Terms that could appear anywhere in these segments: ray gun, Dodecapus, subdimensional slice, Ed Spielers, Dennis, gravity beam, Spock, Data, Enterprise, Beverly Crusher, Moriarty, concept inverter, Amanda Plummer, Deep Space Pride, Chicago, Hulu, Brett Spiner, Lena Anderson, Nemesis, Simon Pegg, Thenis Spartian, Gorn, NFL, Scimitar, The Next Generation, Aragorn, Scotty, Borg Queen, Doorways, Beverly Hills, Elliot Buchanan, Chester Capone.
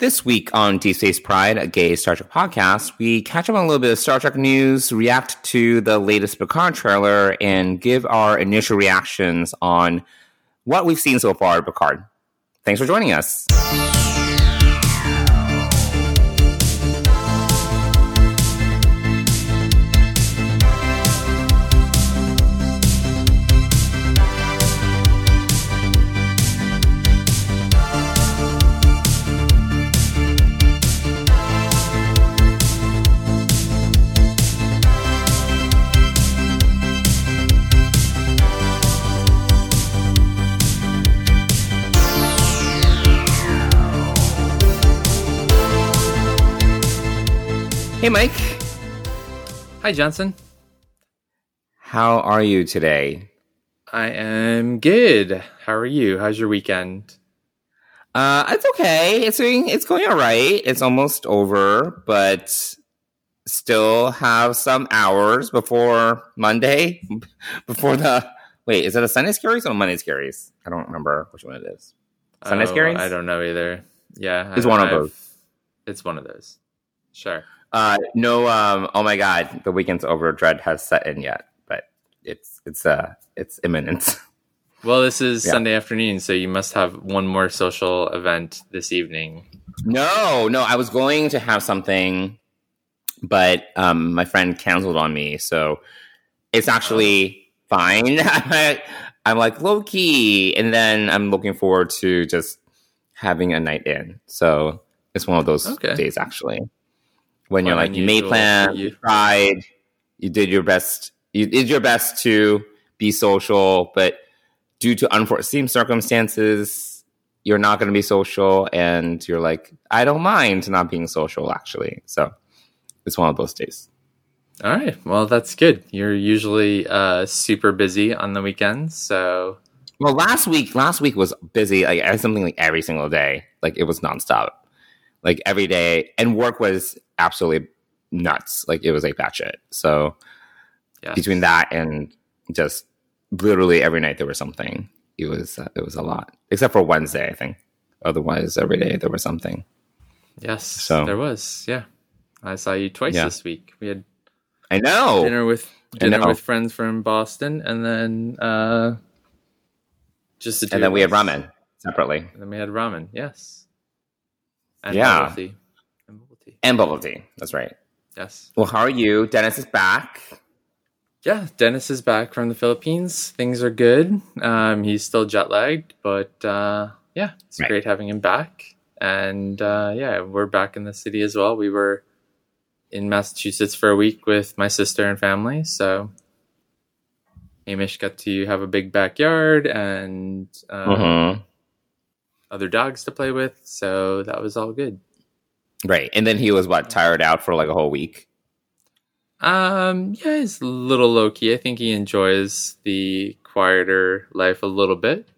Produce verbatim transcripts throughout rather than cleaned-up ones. This week on Deep Space Pride, a gay Star Trek podcast, we catch up on a little bit of Star Trek news, react to the latest Picard trailer, and give our initial reactions on what we've seen so far at Picard. Thanks for joining us. Hey, Mike. Hi, Johnson. How are you today? I am good. How are you? How's your weekend? Uh, it's okay. It's going, it's going all right. It's almost over, but still have some hours before Monday. Before the... Wait, is it a Sunday Scaries or a Monday Scaries? I don't remember which one it is. Sunday oh, Scaries? I don't know either. Yeah. It's I, one of those. It's one of those. Sure. Uh, no, um, oh my God, the weekend's over. Dread has set in yet, but it's, it's, uh, it's imminent. Well, this is yeah. Sunday afternoon, so you must have one more social event this evening. No, no, I was going to have something, but, um, my friend canceled on me, so it's actually oh. fine. I'm like low key. And then I'm looking forward to just having a night in. So it's one of those okay. days actually. When you're like, you made plans, you tried, you did your best, you did your best to be social, but due to unforeseen circumstances, you're not going to be social, and you're like, I don't mind not being social, actually. So it's one of those days. All right. Well, that's good. You're usually uh, super busy on the weekends, so... Well, last week, last week was busy. Like, I had something like every single day. Like, it was nonstop. Like, every day. And work was... absolutely nuts. Like, it was like that shit. So yes. Between that and just literally every night there was something, it was uh, it was a lot, except for Wednesday, I think. Otherwise every day there was something. Yes, so there was. Yeah, I saw you twice yeah. this week. We had I know dinner with dinner with friends from Boston, and then uh just and then we had ramen separately. And then we had ramen. Yes. And yeah. Healthy. And bubble tea. That's right. Yes. Well, how are you? Dennis is back. Yeah, Dennis is back from the Philippines. Things are good. Um, he's still jet lagged, but uh, yeah, it's right. great having him back. And uh, yeah, we're back in the city as well. We were in Massachusetts for a week with my sister and family. So Amish got to have a big backyard and um, mm-hmm. other dogs to play with. So that was all good. Right. And then he was, what, tired out for like a whole week? Um, yeah, he's a little low-key. I think he enjoys the quieter life a little bit.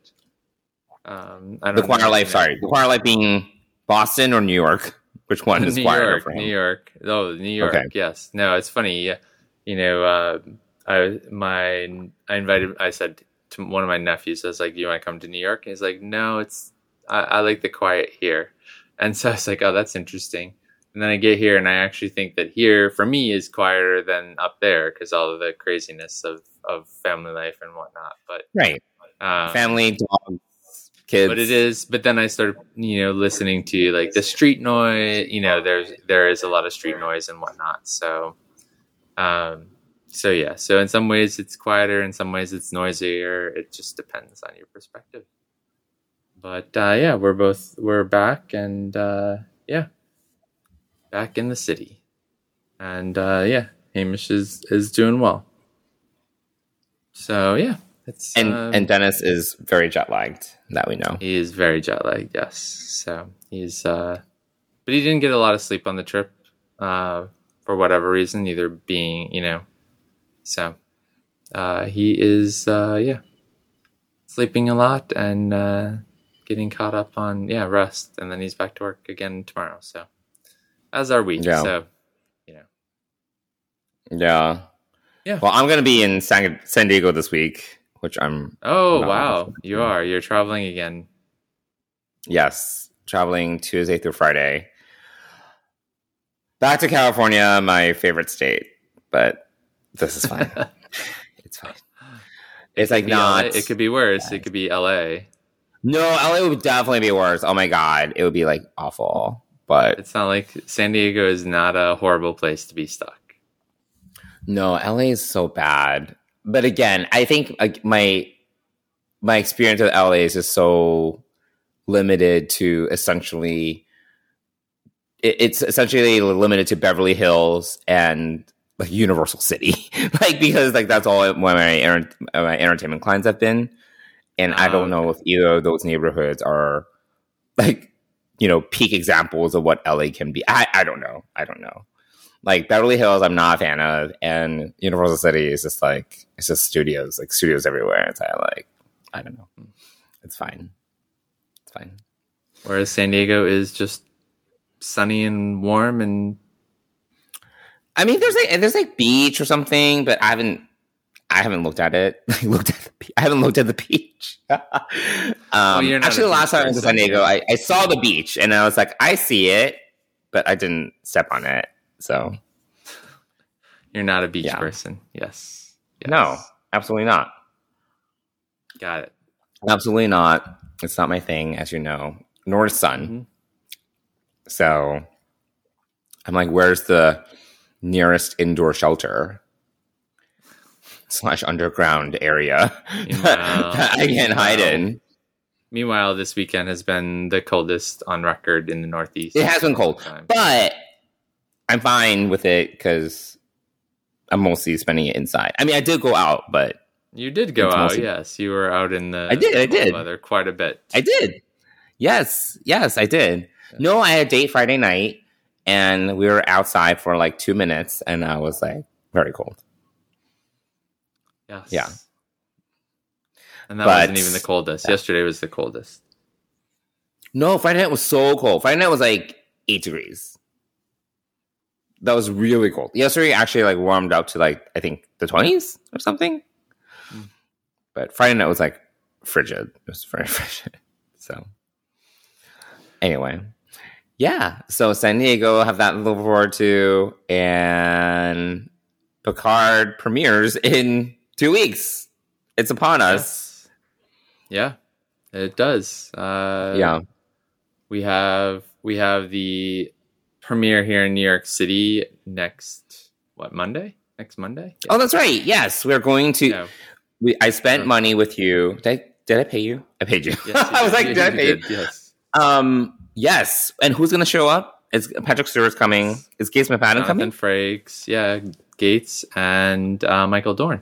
Um, I don't the quieter life, sorry. The quieter life being Boston or New York? Which one is New quieter York, for him? New York. Oh, New York, okay. Yes. No, it's funny. You know, uh, I my I invited, I said to one of my nephews, I was like, do you want to come to New York? And he's like, no, it's I, I like the quiet here. And so I was like, oh, that's interesting. And then I get here, and I actually think that here, for me, is quieter than up there because all of the craziness of, of family life and whatnot. But right, um, family, dogs, kids. But it is. But then I started, you know, listening to like the street noise. You know, there's there is a lot of street noise and whatnot. So, um, so yeah. So in some ways it's quieter, in some ways it's noisier. It just depends on your perspective. But uh, yeah, we're both we're back and uh, yeah, back in the city, and uh, yeah, Hamish is, is doing well. So yeah, it's and um, and Dennis is very jet lagged, that we know. He is very jet lagged, yes. So he's uh, but he didn't get a lot of sleep on the trip uh, for whatever reason, either being you know, so uh, he is uh, yeah, sleeping a lot and. Uh, Getting caught up on yeah rest, and then he's back to work again tomorrow. So, as are we. Yeah. So, you know. Yeah. Yeah. Well, I'm gonna be in San, San Diego this week, which I'm. Oh wow! You are. You're traveling again. Yes, traveling Tuesday through Friday. Back to California, my favorite state, but this is fine. It's fine. It it's like not. L A. It could be worse. Yeah. It could be L A. No, L A would definitely be worse. Oh my God, it would be like awful. But it's not like San Diego is not a horrible place to be stuck. No, L A is so bad. But again, I think like, my my experience with L A is just so limited to essentially. It's essentially limited to Beverly Hills and like Universal City, like because like that's all my my entertainment clients have been, and I don't know if either of those neighborhoods are like you know peak examples of what L A can be. I I don't know. I don't know. Like Beverly Hills, I'm not a fan of, and Universal City is just like it's just studios, like studios everywhere. It's like I don't know. It's fine. It's fine. Whereas San Diego is just. Sunny and warm, and I mean, there's like there's like beach or something, but I haven't I haven't looked at it. I looked at the I haven't looked at the beach. um, oh, you're not actually, the last time I was in San Diego, I, I saw the beach, and I was like, I see it, but I didn't step on it. So you're not a beach yeah. person. Yes. yes. No, absolutely not. Got it. Absolutely not. It's not my thing, as you know, nor is sun. Mm-hmm. So I'm like, where's the nearest indoor shelter slash underground area that I can't hide in? Meanwhile, this weekend has been the coldest on record in the Northeast. It has been cold, but I'm fine with it because I'm mostly spending it inside. I mean, I did go out, but... You did go out, mostly... yes. You were out in the I did, I did. weather quite a bit. I did. Yes, yes, I did. No, I had a date Friday night, and we were outside for like two minutes, and I was like, very cold. Yes. Yeah. And that but, wasn't even the coldest. Yeah. Yesterday was the coldest. No, Friday night was so cold. Friday night was like eight degrees. That was really cold. Yesterday actually like warmed up to like, I think the twenties or something. Mm. But Friday night was like frigid. It was very frigid. So anyway. Yeah, so San Diego, have that to look forward to, and Picard premieres in two weeks. It's upon us. Yeah, it does. Uh, yeah, we have we have the premiere here in New York City next what Monday? Next Monday? Yeah. Oh, that's right. Yes, we're going to. No. We I spent no. money with you. Did I, did I pay you? I paid you. Yes, you I was like, did I pay you? Did. Yes. Um. Yes, and who's going to show up? Is Patrick Stewart's coming? Is Gates McFadden coming? Jonathan Frakes, yeah, Gates and uh, Michael Dorn.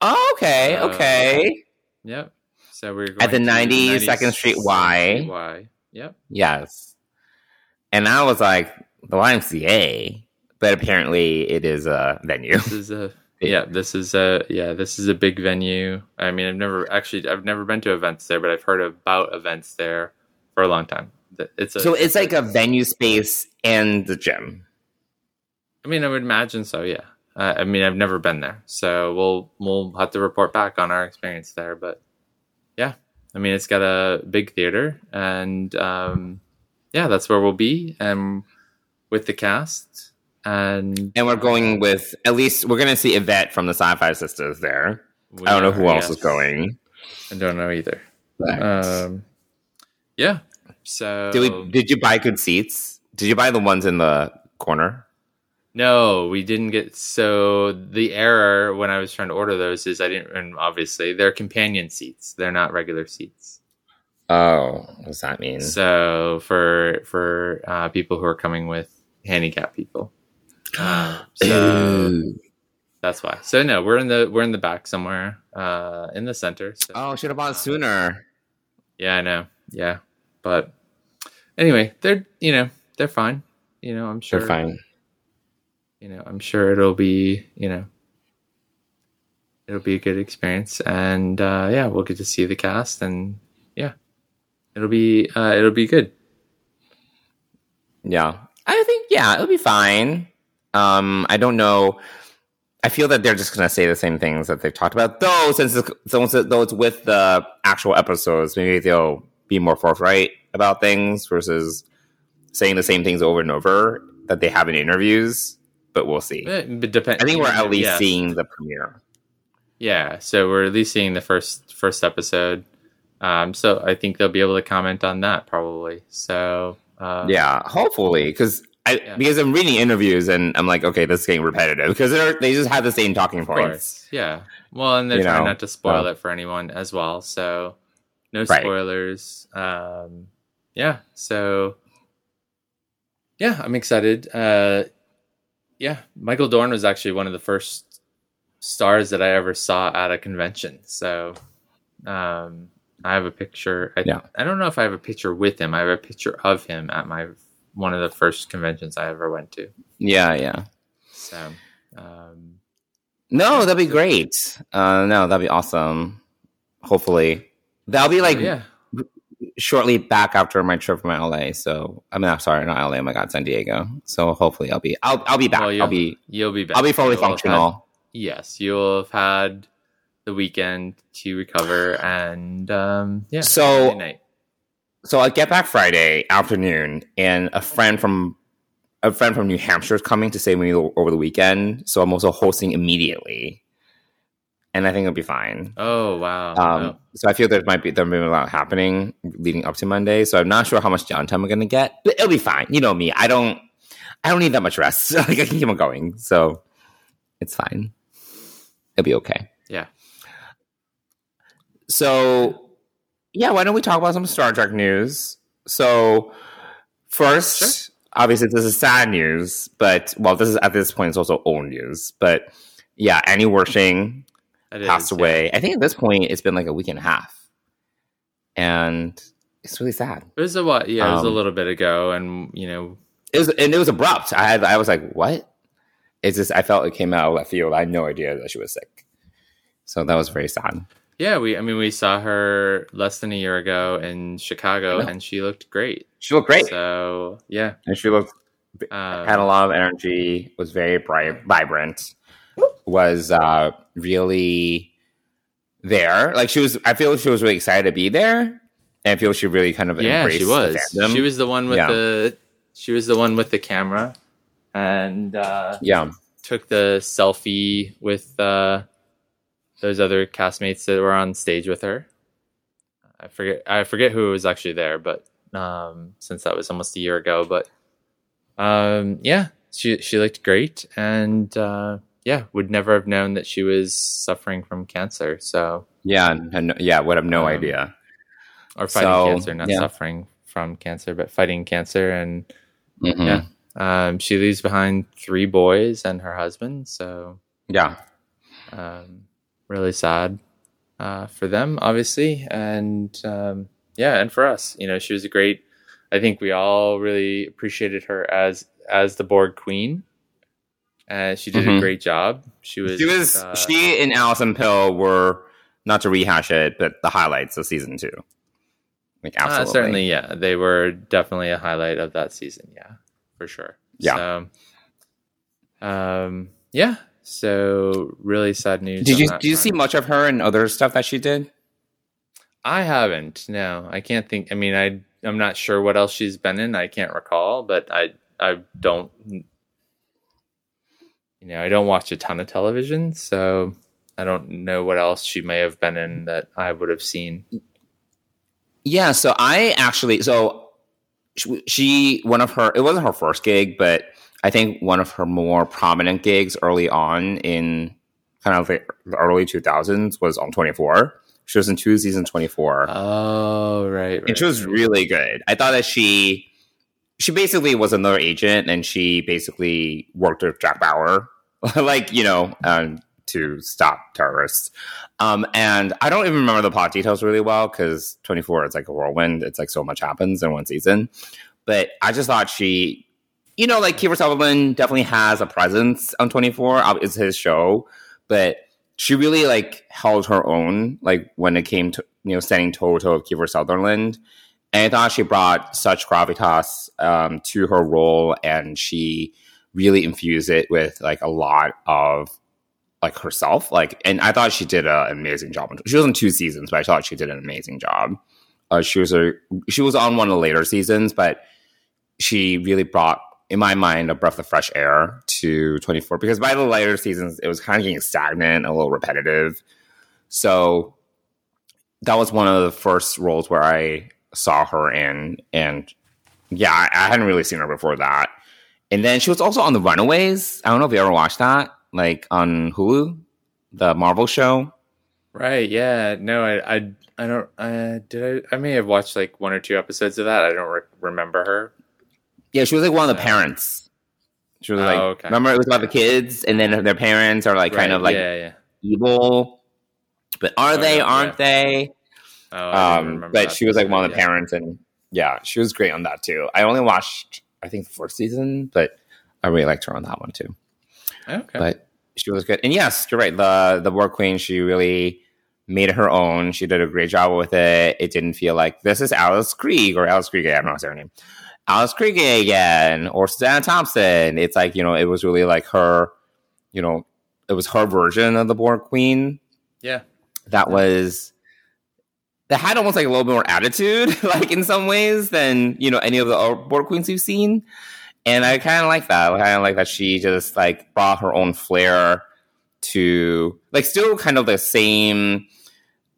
Oh, okay, uh, okay. Yep. So we're going at the ninety-second Street Y. Y. Yep. Yes. And I was like the Y M C A, but apparently it is a venue. This is a yeah. This is a yeah. This is a big venue. I mean, I've never actually I've never been to events there, but I've heard about events there. For a long time. It's a, so it's like a venue space and the gym. I mean, I would imagine so, yeah. Uh, I mean, I've never been there. So we'll we'll have to report back on our experience there. But yeah, I mean, it's got a big theater. And um, yeah, that's where we'll be um, with the cast. And and we're going with, at least we're going to see Yvette from the Sci-Fi Sisters there. I don't know who else is going. I don't know either. Right. Um, Yeah. So did we? Did you buy good seats? Did you buy the ones in the corner? No, we didn't get. So the error when I was trying to order those is I didn't. And obviously, they're companion seats. They're not regular seats. Oh, what does that mean? So for for uh, people who are coming with handicapped people. Um, so that's why. So no, we're in the we're in the back somewhere uh, in the center. So. Oh, should have bought sooner. Yeah, I know. Yeah, but anyway, they're you know they're fine. You know, I'm sure they're fine. You know, I'm sure it'll be you know it'll be a good experience, and uh, yeah, we'll get to see the cast, and yeah, it'll be uh, it'll be good. Yeah, I think yeah, it'll be fine. Um, I don't know. I feel that they're just going to say the same things that they've talked about, though. Since it's, though it's with the actual episodes, maybe they'll. Be more forthright about things versus saying the same things over and over that they have in interviews. But we'll see. But depend- I think we're at least yeah. seeing the premiere. Yeah, so we're at least seeing the first first episode. Um, so I think they'll be able to comment on that probably. So uh, yeah, hopefully, because I yeah. because I'm reading interviews and I'm like, okay, this is getting repetitive because they just have the same talking points. Yeah. Well, and they're you trying know? not to spoil oh. it for anyone as well. So no spoilers. Right. Um, yeah. So yeah, I'm excited. Uh, yeah, Michael Dorn was actually one of the first stars that I ever saw at a convention. So um, I have a picture. I, yeah. I don't know if I have a picture with him. I have a picture of him at my one of the first conventions I ever went to. Yeah, yeah. So um, no, that'd be great. Uh, no, that'd be awesome. Hopefully, that'll be like yeah. shortly back after my trip from L A. So I mean, I'm sorry, not L A. Oh my God, San Diego. So hopefully, I'll be. I'll. I'll be back. Well, I'll be. You'll be back. I'll be fully you'll functional. Have, yes, you'll have had the weekend to recover, and um, yeah. So night. So I get back Friday afternoon, and a friend from a friend from New Hampshire is coming to stay with me over the weekend. So I'm also hosting immediately. And I think it'll be fine. Oh, wow. Um, oh. So I feel there might be there might be a lot happening leading up to Monday. So I'm not sure how much downtime I'm going to get. But it'll be fine. You know me. I don't I don't need that much rest. Like, I can keep on going. So it's fine. It'll be okay. Yeah. So, yeah, why don't we talk about some Star Trek news? So first, sure. obviously this is sad news. But, well, this is at this point, it's also old news. But, yeah, Annie Wershing... passed away. Yeah. I think at this point it's been like a week and a half, and it's really sad. It was a what? Yeah, um, it was a little bit ago, and you know, it was and it was abrupt. I had I was like, what? It's just I felt it came out of left field. I had no idea that she was sick, so that was very sad. Yeah, we I mean we saw her less than a year ago in Chicago, and she looked great. She looked great. So yeah, and she looked um, had a lot of energy. Was very bright, vibrant. Was uh, really there. Like she was, I feel she was really excited to be there, and I feel she really kind of yeah, embraced she was. The fandom. She was the one with yeah. the, she was the one with the camera, and uh, yeah, took the selfie with uh, those other castmates that were on stage with her. I forget, I forget who was actually there, but um, since that was almost a year ago, but um, yeah, she she looked great, and. Uh, Yeah, would never have known that she was suffering from cancer. So yeah, no, yeah, would have no um, idea. Or fighting so, cancer, not yeah. suffering from cancer, but fighting cancer. And mm-hmm. yeah, um, she leaves behind three boys and her husband. So yeah, um, really sad uh, for them, obviously, and um, yeah, and for us. You know, she was a great. I think we all really appreciated her as as the Borg Queen. And uh, she did mm-hmm. a great job. She was. She was. Uh, she and Alison Pill were, not to rehash it, but the highlights of season two. Like absolutely, uh, certainly, yeah, they were definitely a highlight of that season. Yeah, for sure. Yeah. So, um. Yeah. So really sad news. Did you Did you see much of her and other stuff that she did? I haven't. No, I can't think. I mean, I I'm not sure what else she's been in. I can't recall, but I I don't. You know, I don't watch a ton of television, so I don't know what else she may have been in that I would have seen. Yeah, so I actually, so she, she, one of her, it wasn't her first gig, but I think one of her more prominent gigs early on in kind of the early two thousands was on twenty-four. She was in two seasons twenty-four. Oh, right, right. And she was really good. I thought that she, she basically was another agent, and she basically worked with Jack Bauer. like, you know, um, to stop terrorists. Um, and I don't even remember the plot details really well because twenty-four is like a whirlwind. It's like so much happens in one season. But I just thought she, you know, like Kiefer Sutherland definitely has a presence on twenty-four. It's his show. But she really like held her own, like when it came to, you know, standing toe to toe with Kiefer Sutherland. And I thought she brought such gravitas um, to her role, and she really infused it with like a lot of like herself. Like, and I thought she did an amazing job. She was in two seasons, but I thought she did an amazing job Uh, she was a, she was on one of the later seasons, but she really brought, in my mind, a breath of fresh air to twenty-four, because by the later seasons, it was kind of getting stagnant, a little repetitive. So that was one of the first roles where I saw her in. And yeah, I, I hadn't really seen her before that. And then she was also on The Runaways. I don't know if you ever watched that, like on Hulu, the Marvel show. Right. Yeah. No, I, I, I don't, uh, did I, I may have watched like one or two episodes of that. I don't re- remember her. Yeah. She was like one of the parents. She was oh, like, okay. Remember it was about the kids and then their parents are like right, kind of like yeah, yeah. evil, but are oh, they, yeah, aren't yeah. they? Oh, I um, remember but that. She was like one of the yeah. parents, and yeah, she was great on that too. I only watched, I think, the first season, but I really liked her on that one too. Okay. But she was good. And yes, you're right. The, the Borg Queen, she really made it her own. She did a great job with it. It didn't feel like this is Alice Krige or Alice Krige. I don't know what's her name. Alice Krige again or Susanna Thompson. It's like, you know, it was really like her, you know, it was her version of the Borg Queen. Yeah. That yeah. was, that had almost like a little bit more attitude, like in some ways than, you know, any of the Borg Queens we've seen. And I kind of like that. Like, I kind of like that she just like brought her own flair to like still kind of the same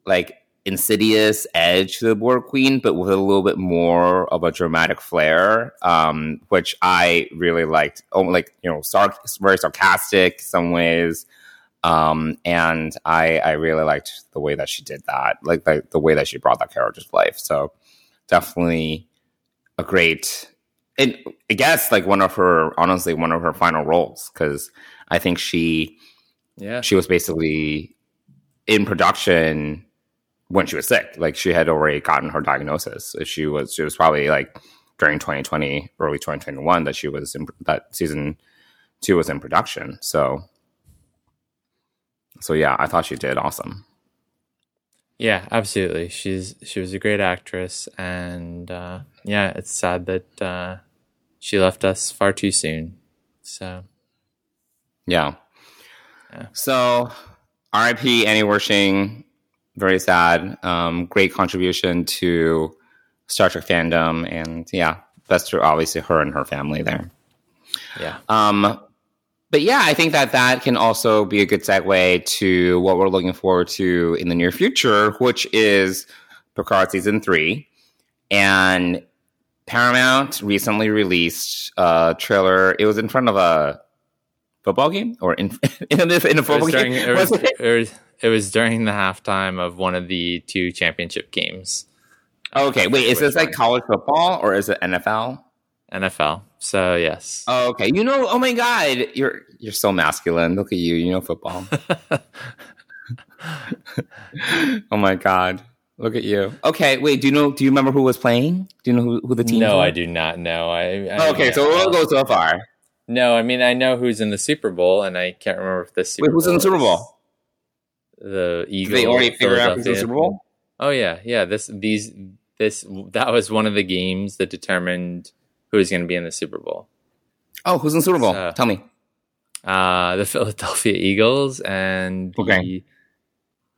like insidious edge to the Borg Queen, but with a little bit more of a dramatic flair, um, which I really liked. Oh, like, you know, sarc- very sarcastic some ways. Um, and I, I really liked the way that she did that, like the, the way that she brought that character to life. So definitely a great... And I guess like one of her, honestly, one of her final roles, because I think she, yeah, she was basically in production when she was sick. Like she had already gotten her diagnosis. She was, she was probably like during twenty twenty, early twenty twenty-one that she was in, that season two was in production. So, so yeah, I thought she did awesome. Yeah, absolutely. She's, she was a great actress, and uh, yeah, it's sad that, uh, she left us far too soon. So, yeah. yeah. So, R I P Annie Wershing, very sad. Um, great contribution to Star Trek fandom. And yeah, best to obviously her and her family there. Yeah. Um, but yeah, I think that that can also be a good segue to what we're looking forward to in the near future, which is Picard Season three. And Paramount recently released a trailer. It was in front of a football game, or in in a, in a football it during, game. It was, was it? It, was, it was during the halftime of one of the two championship games. Okay, wait, is this like college football or is it N F L? N F L. So yes. Oh, okay. You know. Oh my God, you're you're so masculine. Look at you. You know football. Oh my God. Look at you. Okay, wait. Do you know? Do you remember who was playing? Do you know who, who the team? No, were? I do not know. I, I okay, so we'll go so far. No, I mean I know who's in the Super Bowl, and I can't remember if the Super Bowl. Wait, who's Bowl in the Super Bowl? The Eagles. Did they already figured out who's in the Super Bowl? Oh yeah, yeah. This these this that was one of the games that determined who was going to be in the Super Bowl. Oh, who's in the Super Bowl? So, tell me. Uh, the Philadelphia Eagles and okay. the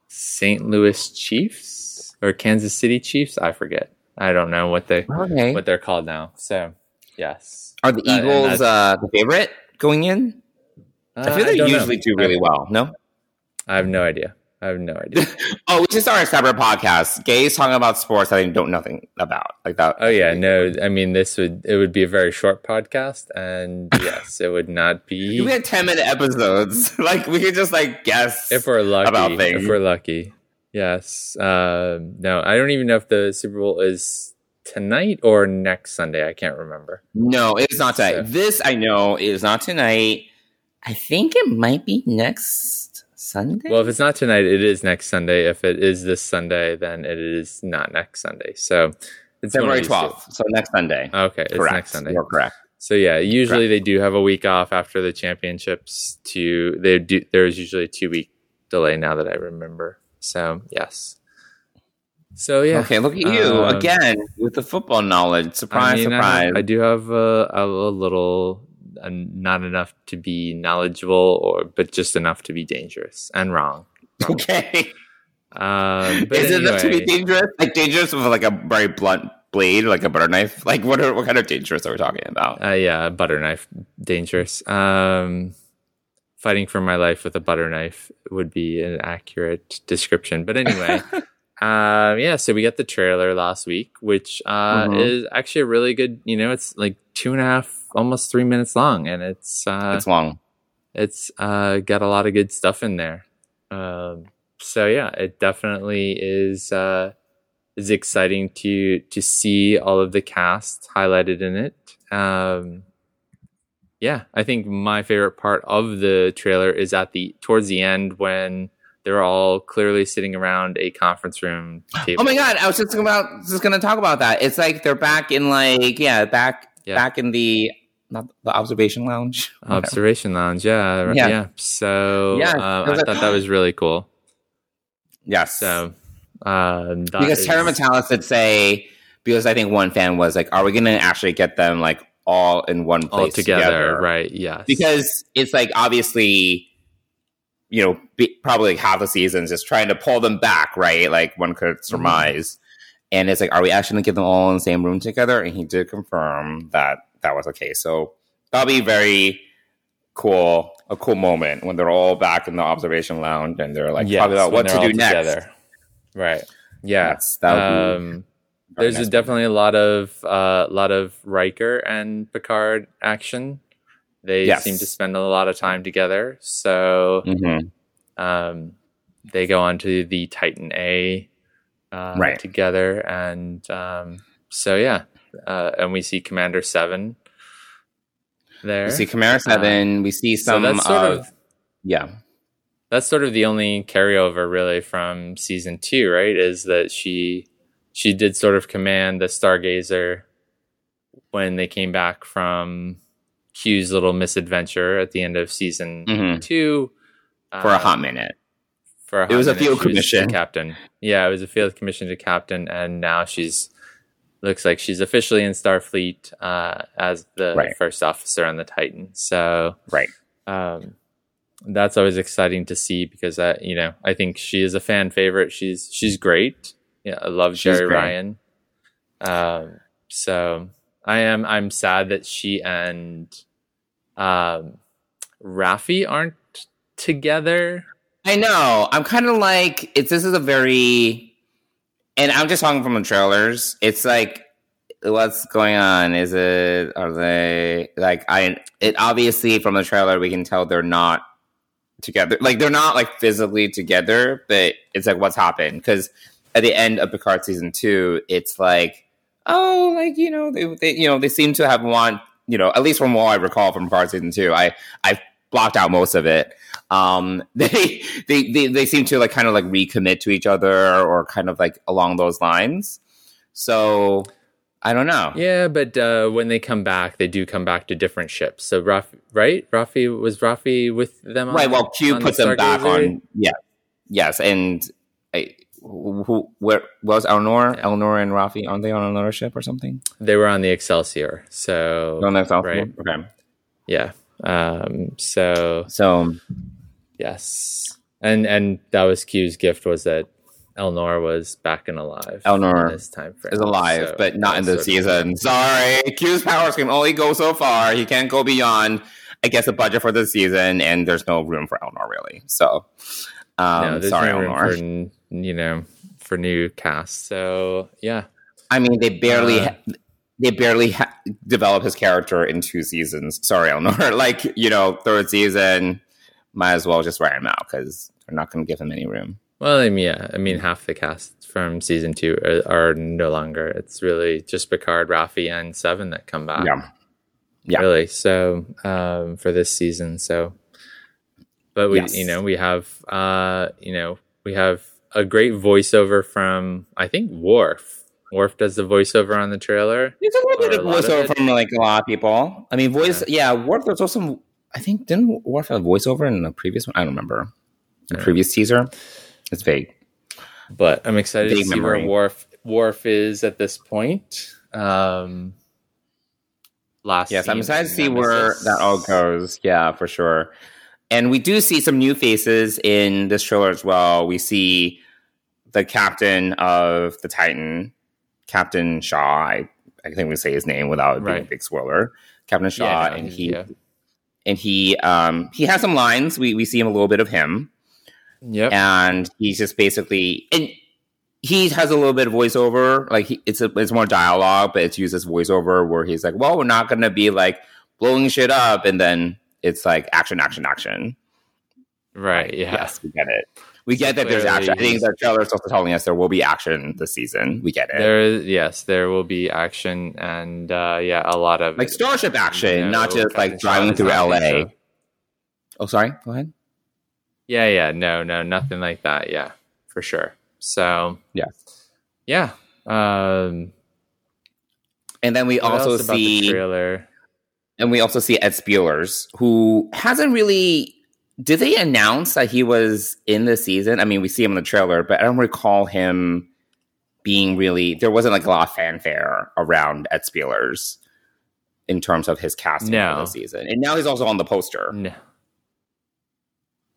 Saint Louis Chiefs. Or Kansas City Chiefs, I forget. I don't know what they okay. what they're called now. So, yes, are the that, Eagles uh, the favorite going in? Uh, I feel they I usually know. do really I, well. No, I have no idea. I have no idea. Oh, we just started a separate podcast. Gays talking about sports I don't know nothing about like that. Oh yeah, no. I mean, this would it would be a very short podcast, and yes, it would not be. We had ten minute episodes. Like we could just like guess if we're lucky about things. If we're lucky. Yes. Uh, no, I don't even know if the Super Bowl is tonight or next Sunday. I can't remember. No, it's not tonight. So. This, I know, is not tonight. I think it might be next Sunday. Well, if it's not tonight, it is next Sunday. If it is this Sunday, then it is not next Sunday. So it's February twelfth. So next Sunday. Okay. Correct. It's next Sunday. You're correct. So, yeah, usually correct. They do have a week off after the championships. To they do. There's usually a two-week delay now that I remember. So, yes. So, yeah. Okay, look at you um, again with the football knowledge. Surprise, I mean, surprise. I, I do have a, a little, uh, not enough to be knowledgeable, or but just enough to be dangerous and wrong. Probably. Okay. Um, but is anyway, it enough to be dangerous? Like dangerous with like a very blunt blade, like a butter knife? Like what are, what kind of dangerous are we talking about? Uh, yeah, butter knife dangerous. Um, fighting for my life with a butter knife would be an accurate description. But anyway, um, yeah, so we got the trailer last week, which uh, mm-hmm. is actually a really good, you know, it's like two and a half, almost three minutes long. And it's uh, it's long. It's uh, got a lot of good stuff in there. Um, so, yeah, it definitely is uh, is exciting to to see all of the cast highlighted in it. Um, yeah, I think my favorite part of the trailer is at the towards the end when they're all clearly sitting around a conference room table. Oh, my God. I was just about just going to talk about that. It's like they're back in like, yeah, back yeah. back in the... Not the observation lounge. Whatever. Observation lounge, yeah, yeah. yeah. So yes, um, I like, thought that was really cool. Yes. So um, because is... Terry Matalas did say, because I think one fan was like, "Are we going to actually get them like all in one place all together, together?" Right? Yes. Because it's like obviously, you know, be, probably like half the season's just trying to pull them back, right? Like one could surmise, mm-hmm. and it's like, "Are we actually going to get them all in the same room together?" And he did confirm that. That was okay. So that'll be very cool, a cool moment when they're all back in the observation lounge and they're like yes, talking about what to do next. Together. Right. Yeah. Yes, that um, there's nice a definitely a lot of a uh, lot of Riker and Picard action. They yes. seem to spend a lot of time together. So mm-hmm. um, they go on to the Titan A uh, right. together. And um, so, yeah. Uh, and we see Commander Seven there. We see Commander Seven. Um, we see some so that's sort of, of... Yeah. That's sort of the only carryover, really, from Season two, right? Is that she she did sort of command the Stargazer when they came back from Q's little misadventure at the end of Season mm-hmm. two. For uh, a hot minute. For a hot It was minute, a field commission. Captain. Yeah, it was a field commission to Captain, and now she's... Looks like she's officially in Starfleet uh, as the right. first officer on the Titan. So right. um, that's always exciting to see because, I, you know, I think she is a fan favorite. She's she's great. Yeah, I love she's Jerry great. Ryan. Um, so I am I'm sad that she and um, Raffi aren't together. I know. I'm kind of like it's. This is a very. And I'm just talking from the trailers. It's like, what's going on? Is it, are they, like, I, it obviously from the trailer, we can tell they're not together. Like, they're not, like, physically together, but it's like, what's happened? Because at the end of Picard season two, it's like, oh, like, you know, they, they you know, they seem to have want, you know, at least from what I recall from Picard season two, I, I blocked out most of it. Um, they, they, they, they seem to like kind of like recommit to each other or kind of like along those lines. So I don't know. Yeah. But, uh, when they come back, they do come back to different ships. So Raffi, right. Raffi was Raffi with them. On, right. Well, Q puts the them back on. Yeah. Yes. And I, who, who where was Elnor, yeah. Elnor and Raffi? Aren't they on another ship or something? They were on the Excelsior. So on the Excelsior. Right? Okay. Yeah. Um, so, so, yes. And, and that was Q's gift was that Elnor was back and alive. Elnor this time frame. Is alive, so, but not in the season. Of- Sorry. Q's powers can only go so far. He can't go beyond, I guess, the budget for the season, and there's no room for Elnor really. So, um, no, sorry, no Elnor. For, you know, for new cast. So, yeah. I mean, they barely... Uh, ha- They barely ha- develop his character in two seasons. Sorry, Elnor. Like, you know, third season, might as well just write him out because they're not going to give him any room. Well, I mean, yeah. I mean, half the cast from season two are, are no longer. It's really just Picard, Raffi, and Seven that come back. Yeah. Yeah. Really. So, um, for this season. So, but we, yes. you know, we have, uh, you know, we have a great voiceover from, I think, Worf. Worf does the voiceover on the trailer. There's a little bit of voiceover from like a lot of people. I mean, voice, yeah. yeah, Worf. There's also some. I think didn't Worf have a voiceover in the previous one? I don't remember. The yeah. previous teaser, it's vague. But I'm excited vague to see memory. where Worf Worf is at this point. Um, last yes, I'm excited to see Nemesis. Where that all goes. Yeah, for sure. And we do see some new faces in this trailer as well. We see the captain of the Titan, Captain Shaw, I, I think we say his name without right. being a big spoiler, Captain Shaw, yeah, no, and he yeah. and he um, he has some lines. We we see him a little bit of him. Yep. And he's just basically, and he has a little bit of voiceover. Like he, it's a, it's more dialogue, but it's used as voiceover where he's like, well, we're not going to be like blowing shit up. And then it's like action, action, action. Right. Yeah. Yes, we get it. We get that Clearly, there's action. I think the trailer is also telling us there will be action this season. We get it. There is, yes, there will be action and uh, yeah, a lot of like starship action, you know, not just like driving through L A. So. Oh, sorry. Go ahead. Yeah, yeah, no, no, nothing like that. Yeah, for sure. So, yeah. Yeah. Um, and then we also see... And we also see Ed Spielers, who hasn't really... Did they announce that he was in the season? I mean, we see him in the trailer, but I don't recall him being really... There wasn't like a lot of fanfare around Ed Spielers in terms of his casting no. for the season. And now he's also on the poster. No.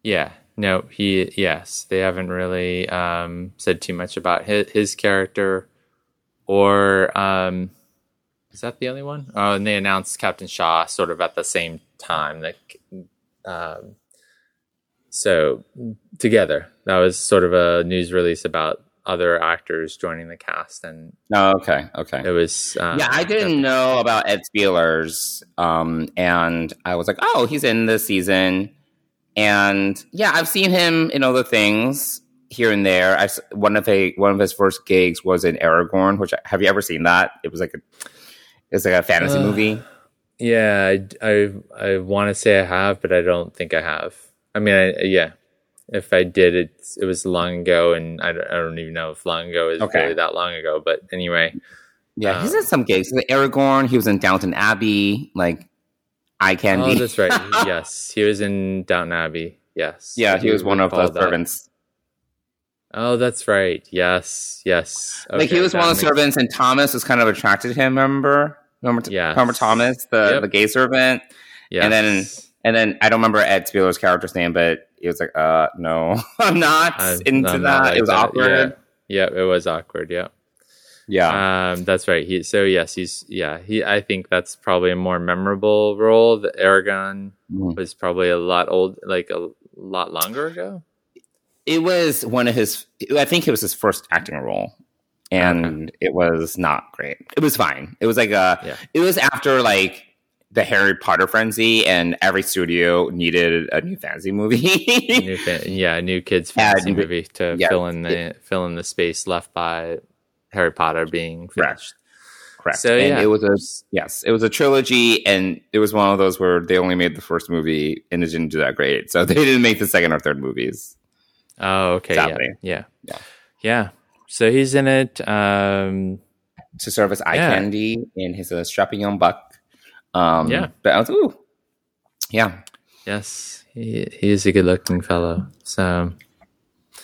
Yeah. No, he, yes, they haven't really um, said too much about his, his character, or um, is that the only one? Oh, and they announced Captain Shaw sort of at the same time, like um, so together. That was sort of a news release about other actors joining the cast, and oh, okay, okay, it was um, yeah. I didn't know about Ed Spielers, um, and I was like, oh, he's in this season. And yeah, I've seen him in other things here and there. I one of a one of his first gigs was in Aragorn, which I, have you ever seen that? It was like a it's like a fantasy uh, movie. Yeah, I I, I want to say I have, but I don't think I have. I mean, I, yeah, if I did, it it was long ago, and I don't, I don't even know if long ago is okay. really that long ago. But anyway, yeah, um, he's in some gigs. Like Aragorn, he was in Downton Abbey, like. I can be. Oh, that's right. Yes. He was in Downton Abbey. Yes. Yeah, he, he was, was one of the servants. Oh, that's right. Yes. Yes. Okay, like he was one of the servants, sense. And Thomas was kind of attracted to him, remember? Remember, yes. remember Thomas, the, yep. the gay servant? Yes. And then and then I don't remember Ed Spielers' character's name, but he was like, uh, no, I'm not I'm, into I'm that. Not like it was that. awkward. Yeah. yeah, it was awkward, yeah. Yeah, um, that's right. He so yes, he's yeah. He I think that's probably a more memorable role. The Aragorn mm. was probably a lot old, like a lot longer ago. It was one of his. I think it was his first acting role, and okay. it was not great. It was fine. It was like a. Yeah. It was after like the Harry Potter frenzy, and every studio needed a new fantasy movie. new fa- yeah, a new kids fantasy and, movie to yeah, fill in the it, fill in the space left by. Harry Potter being finished. Correct. Correct. So and yeah. it was a yes, it was a trilogy, and it was one of those where they only made the first movie and it didn't do that great. So they didn't make the second or third movies. Oh, okay. Yeah. yeah. Yeah. Yeah. So he's in it um, to serve as eye yeah. candy in his uh, strapping young buck. Um, yeah. But I was, ooh. Yeah. Yes. He, he is a good looking fellow. So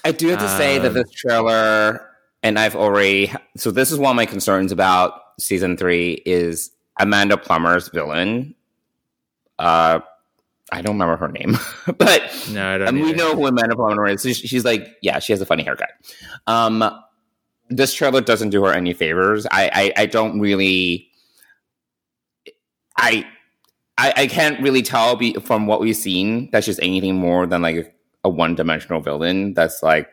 I do have to um, say that this trailer. And I've already... So this is one of my concerns about season three is Amanda Plummer's villain. Uh, I don't remember her name. But no, I don't and we know who Amanda Plummer is. So she's like, yeah, she has a funny haircut. Um, this trailer doesn't do her any favors. I, I, I don't really... I, I I can't really tell be, from what we've seen that she's anything more than like a, a one-dimensional villain that's like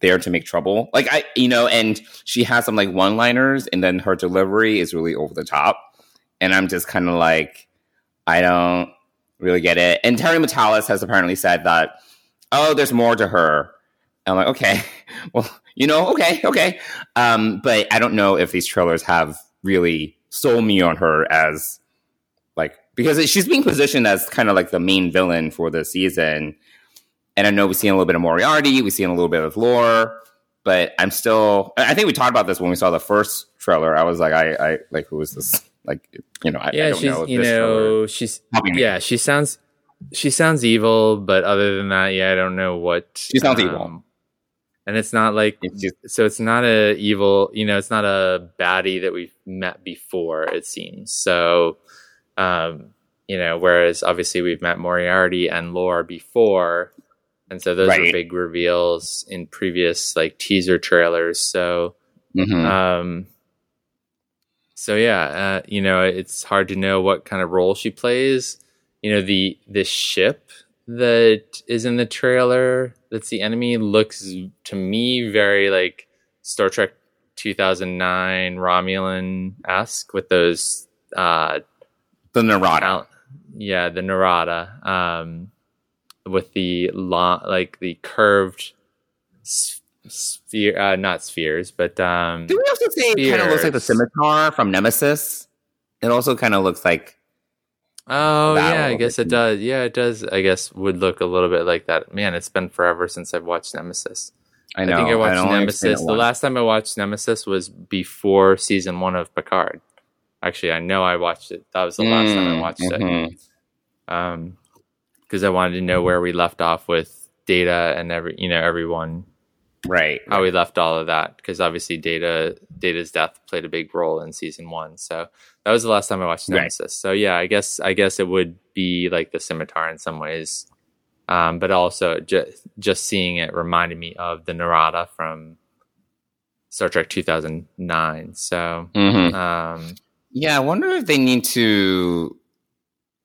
there to make trouble. Like I, you know, and she has some like one-liners, and then her delivery is really over the top. And I'm just kind of like, I don't really get it. And Terry Matalas has apparently said that, oh, there's more to her. And I'm like, okay, well, you know, okay, okay. Um, but I don't know if these trailers have really sold me on her as like, because she's being positioned as kind of like the main villain for the season. And I know we've seen a little bit of Moriarty, we've seen a little bit of lore, but I'm still... I think we talked about this when we saw the first trailer. I was like, I, I like, who is this? Like, you know, I, yeah, I don't she's, know. You know, she's... Yeah, she sounds she sounds evil, but other than that, yeah, I don't know what... She sounds um, evil. And it's not like... It's just, so it's not a evil... You know, it's not a baddie that we've met before, it seems. So, um, you know, whereas obviously we've met Moriarty and Lore before... And so those right. were big reveals in previous like teaser trailers. So, mm-hmm. um, so yeah, uh, you know, it's hard to know what kind of role she plays. You know, the, the ship that is in the trailer that's the enemy looks to me very like Star Trek two thousand nine Romulan-esque with those, uh, the Narada. Al- yeah, the Narada. Um, with the long, like the curved sphere, uh, not spheres, but um, do we also say it kind of looks like the scimitar from Nemesis? It also kind of looks like. Oh yeah, I guess it does. Yeah, it does. I guess would look a little bit like that. Man, it's been forever since I've watched Nemesis. I know. I think I watched I Nemesis. The last time I watched Nemesis was before season one of Picard. Actually, I know I watched it. That was the mm, last time I watched mm-hmm. it. Um. Because I wanted to know where we left off with Data and every, you know, everyone, right? How we left all of that, because obviously Data, Data's death played a big role in season one. So that was the last time I watched Nemesis. Right. So yeah, I guess I guess it would be like the scimitar in some ways, um, but also just just seeing it reminded me of the Narada from Star Trek two thousand nine. So mm-hmm. um, yeah, I wonder if they need to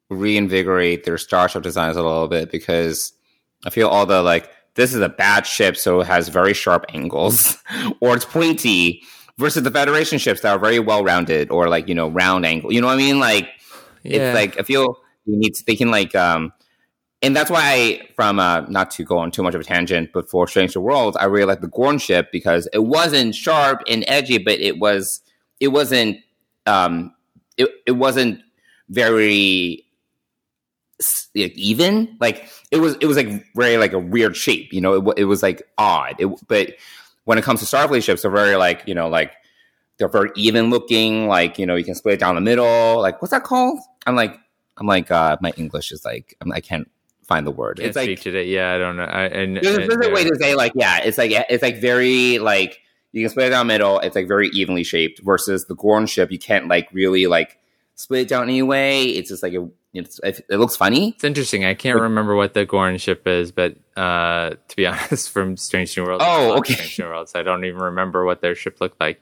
reinvigorate their starship designs a little bit, because I feel all the like this is a bad ship, so it has very sharp angles or it's pointy versus the Federation ships that are very well rounded or like, you know, round angle. You know what I mean? Like yeah. it's like I feel you need to, they can like um and that's why I, from uh not to go on too much of a tangent, but for Strange New Worlds, I really like the Gorn ship because it wasn't sharp and edgy, but it was it wasn't um it it wasn't very like even like it was it was like very like a weird shape, you know, it, it was like odd it, but when it comes to Starfleet ships, they're very like, you know, like they're very even looking, like, you know, you can split it down the middle, like what's that called? I'm like i'm like uh my English is like I'm, i can't find the word. Can't it's like today. Yeah, I don't know. I, and there's a different way to say like yeah it's like it's like very like you can split it down the middle, it's like very evenly shaped, versus the Gorn ship you can't like really like split it down anyway. It's just like a It's, it looks funny. It's interesting. I can't remember what the Gorn ship is, but uh, to be honest, from Strange New Worlds. Oh, okay. Strange New Worlds. I don't even remember what their ship looked like.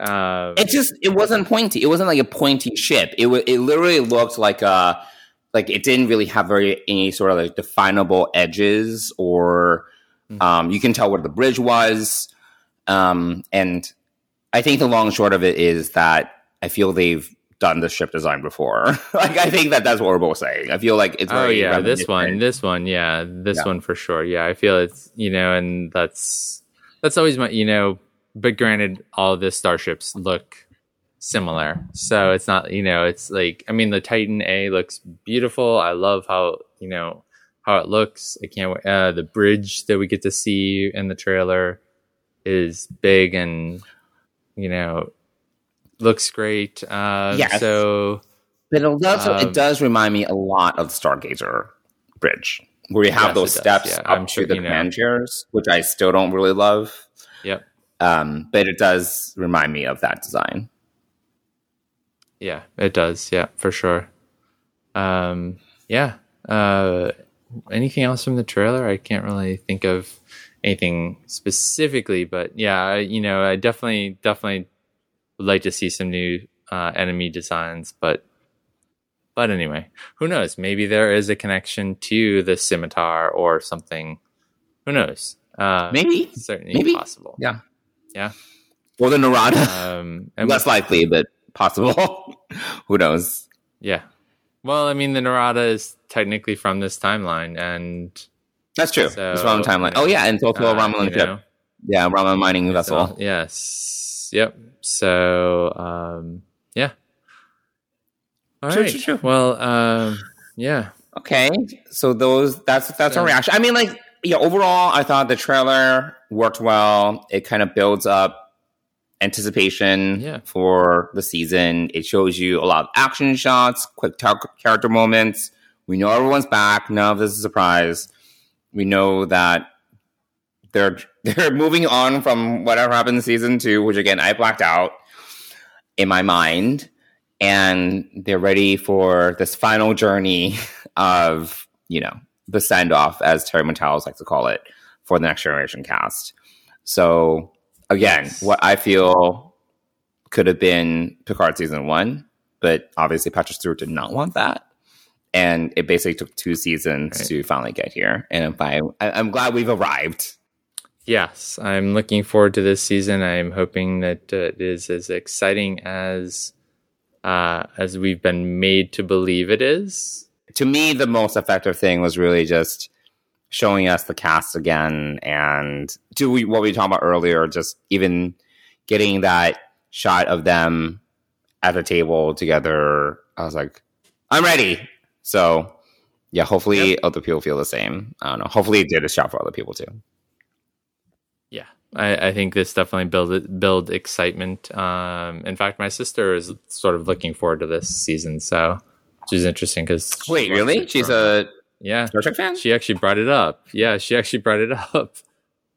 Um, it just it wasn't pointy. It wasn't like a pointy ship. It w- it literally looked like a like it didn't really have very any sort of like definable edges, or mm-hmm. um, you can tell where the bridge was. Um, and I think the long and short of it is that I feel they've done the ship design before. Like I think that that's what we're both saying. I feel like it's oh very yeah this one this one yeah this yeah. one for sure. Yeah, I feel it's, you know, and that's that's always my, you know, but granted all of the starships look similar, so it's not, you know, it's like I mean the Titan A looks beautiful. I love how, you know, how it looks. I can't wait. Uh, the bridge that we get to see in the trailer is big and, you know, looks great. Um, yes. So, but it does, um, it does remind me a lot of the Stargazer bridge, where you have yes, those steps yeah, up I'm to sure, the command know. chairs, which I still don't really love. Yep. Um, but it does remind me of that design. Yeah, it does. Yeah, for sure. Um, yeah. Uh, anything else from the trailer? I can't really think of anything specifically, but yeah, you know, I definitely, definitely. Would like to see some new uh, enemy designs, but but anyway, who knows? Maybe there is a connection to the scimitar or something. Who knows? Uh, maybe, certainly maybe. possible. Yeah, yeah. Or the Narada. Um, less we, likely, but possible. Who knows? Yeah. Well, I mean, the Narada is technically from this timeline, and that's true. So, it's from the timeline. Oh yeah, and it's also uh, a Romulan ship. Know. Yeah, Romulan mining vessel. So, yes. Yep. So, um, yeah. All sure, right. Sure, sure. Well, um, yeah. Okay. So those, that's, that's so, our reaction. I mean, like, yeah, overall, I thought the trailer worked well. It kind of builds up anticipation yeah. for the season. It shows you a lot of action shots, quick t- character moments. We know everyone's back. None of this is a surprise. We know that They're they're moving on from whatever happened in season two, which again I blacked out in my mind, and they're ready for this final journey of, you know, the send-off, as Terry Matalas likes to call it, for the Next Generation cast. So, again, what I feel could have been Picard season one, but obviously Patrick Stewart did not want that. And it basically took two seasons right. to finally get here. And if I, I'm glad we've arrived. Yes, I'm looking forward to this season. I'm hoping that uh, it is as exciting as uh, as we've been made to believe it is. To me, the most effective thing was really just showing us the cast again and to we, what we talked about earlier, just even getting that shot of them at the table together. I was like, I'm ready. So, yeah, hopefully yep. other people feel the same. I don't know. Hopefully it did a shot for other people, too. Yeah, I, I think this definitely build build excitement. Um, in fact, my sister is sort of looking forward to this season, so she's interesting because wait, really? She's a yeah Star Trek fan. She actually brought it up. Yeah, she actually brought it up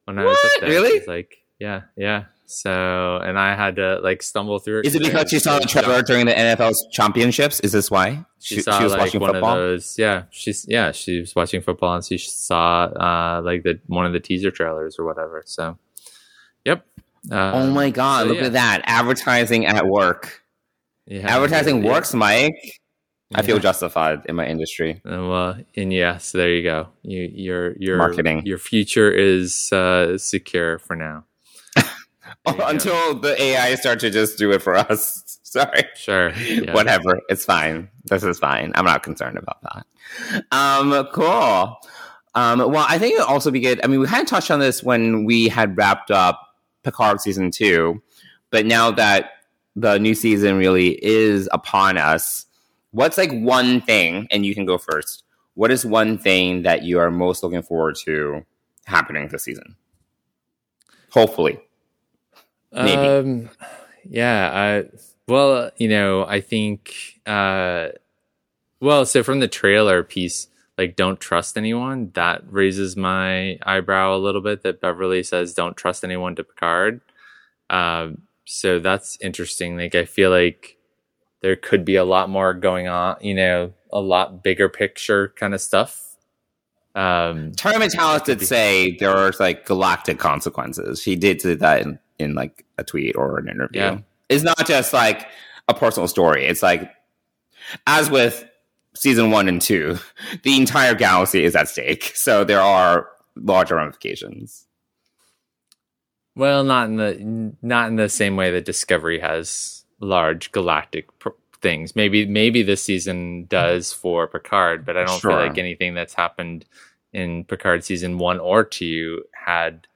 when I what? was up there. Really? She's like, yeah, yeah. So, and I had to like stumble through it. Is it because she saw the trailer during the N F L's championships? Is this why she, she, saw, she was like, watching one football? Of those, yeah, she's yeah, she was watching football and she saw uh, like the one of the teaser trailers or whatever. So, yep. Uh, oh my god! So, look yeah. at that advertising at work. Yeah, advertising yeah. works, Mike. I yeah. feel justified in my industry. And, well, and yes, yeah, so there you go. You, your your marketing. Your future is uh, secure for now. Until go. the A I start to just do it for us. Sorry. Sure. Yeah. Whatever. It's fine. This is fine. I'm not concerned about that. Um, cool. Um, well, I think it would also be good. I mean, we had touched on this when we had wrapped up Picard season two, but now that the new season really is upon us, what's like one thing, and you can go first. What is one thing that you are most looking forward to happening this season? Hopefully. Maybe. Um, yeah, I, well, you know, I think, uh, well, so from the trailer piece, like, don't trust anyone, that raises my eyebrow a little bit that Beverly says, don't trust anyone to Picard. Um, so that's interesting. Like, I feel like there could be a lot more going on, you know, a lot bigger picture kind of stuff. Um, Terry Matalas did say there are like galactic consequences. She did say that in in like a tweet or an interview. Yeah. It's not just like a personal story. It's like, as with season one and two, the entire galaxy is at stake. So there are larger ramifications. Well, not in the, not in the same way that Discovery has large galactic pr- things. Maybe, maybe this season does for Picard, but I don't sure. feel like anything that's happened in Picard season one or two had,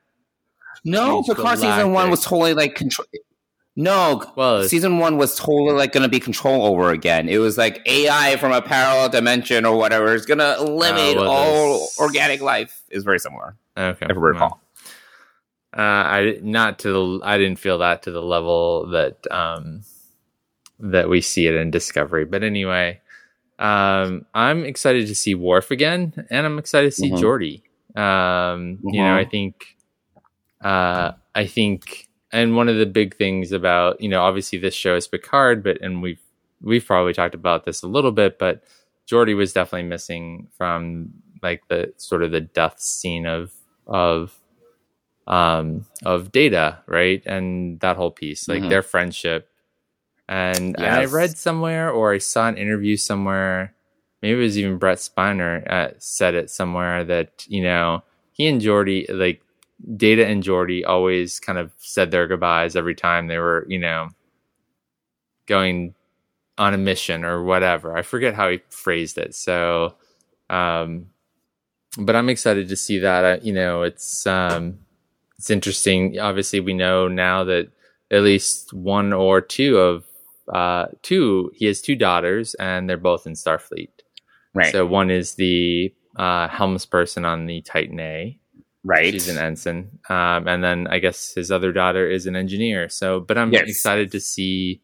No, Picard season one was totally like control. No, well, season one was totally like going to be control over again. It was like A I from a parallel dimension or whatever is going to eliminate uh, well, all there's... organic life. Is very similar. Okay, if I recall. Uh, I not to the, I didn't feel that to the level that um, that we see it in Discovery. But anyway, um, I'm excited to see Worf again, and I'm excited to see mm-hmm. Geordi. Um, mm-hmm. You know, I think. Uh, I think, and one of the big things about, you know, obviously this show is Picard, but, and we've, we've probably talked about this a little bit, but Geordi was definitely missing from like the sort of the death scene of, of, um, of Data, right? And that whole piece, like mm-hmm. their friendship. And, yes. and I read somewhere, or I saw an interview somewhere, maybe it was even Brett Spiner uh, said it somewhere that, you know, he and Geordi, like, Data and Geordi always kind of said their goodbyes every time they were, you know, going on a mission or whatever. I forget how he phrased it. So, um, but I'm excited to see that. I, you know, it's um, it's interesting. Obviously, we know now that at least one or two of uh, two, he has two daughters, and they're both in Starfleet. Right. So one is the uh, helmsperson on the Titan A. Right. She's an ensign. Um, and then I guess his other daughter is an engineer. So, but I'm yes. excited to see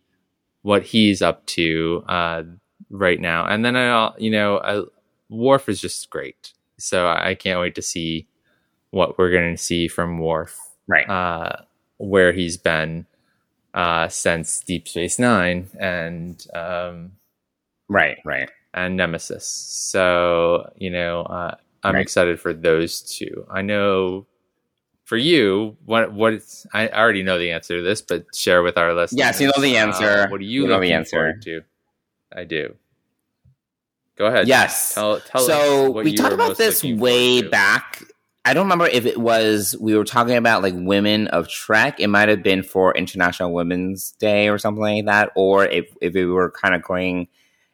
what he's up to uh, right now. And then, I, you know, I, Worf is just great. So I can't wait to see what we're going to see from Worf. Right. Uh, where he's been uh, since Deep Space Nine and. Um, right, right. And Nemesis. So, you know, uh, I'm right. excited for those two. I know for you, what what it's, I already know the answer to this, but share with our listeners. Yes, you know the answer. Uh, what do you, you know the answer to? I do. Go ahead. Yes. Tell, tell so us what we you talked about this way back. I don't remember if it was we were talking about like women of Trek. It might have been for International Women's Day or something like that, or if if we were kind of going,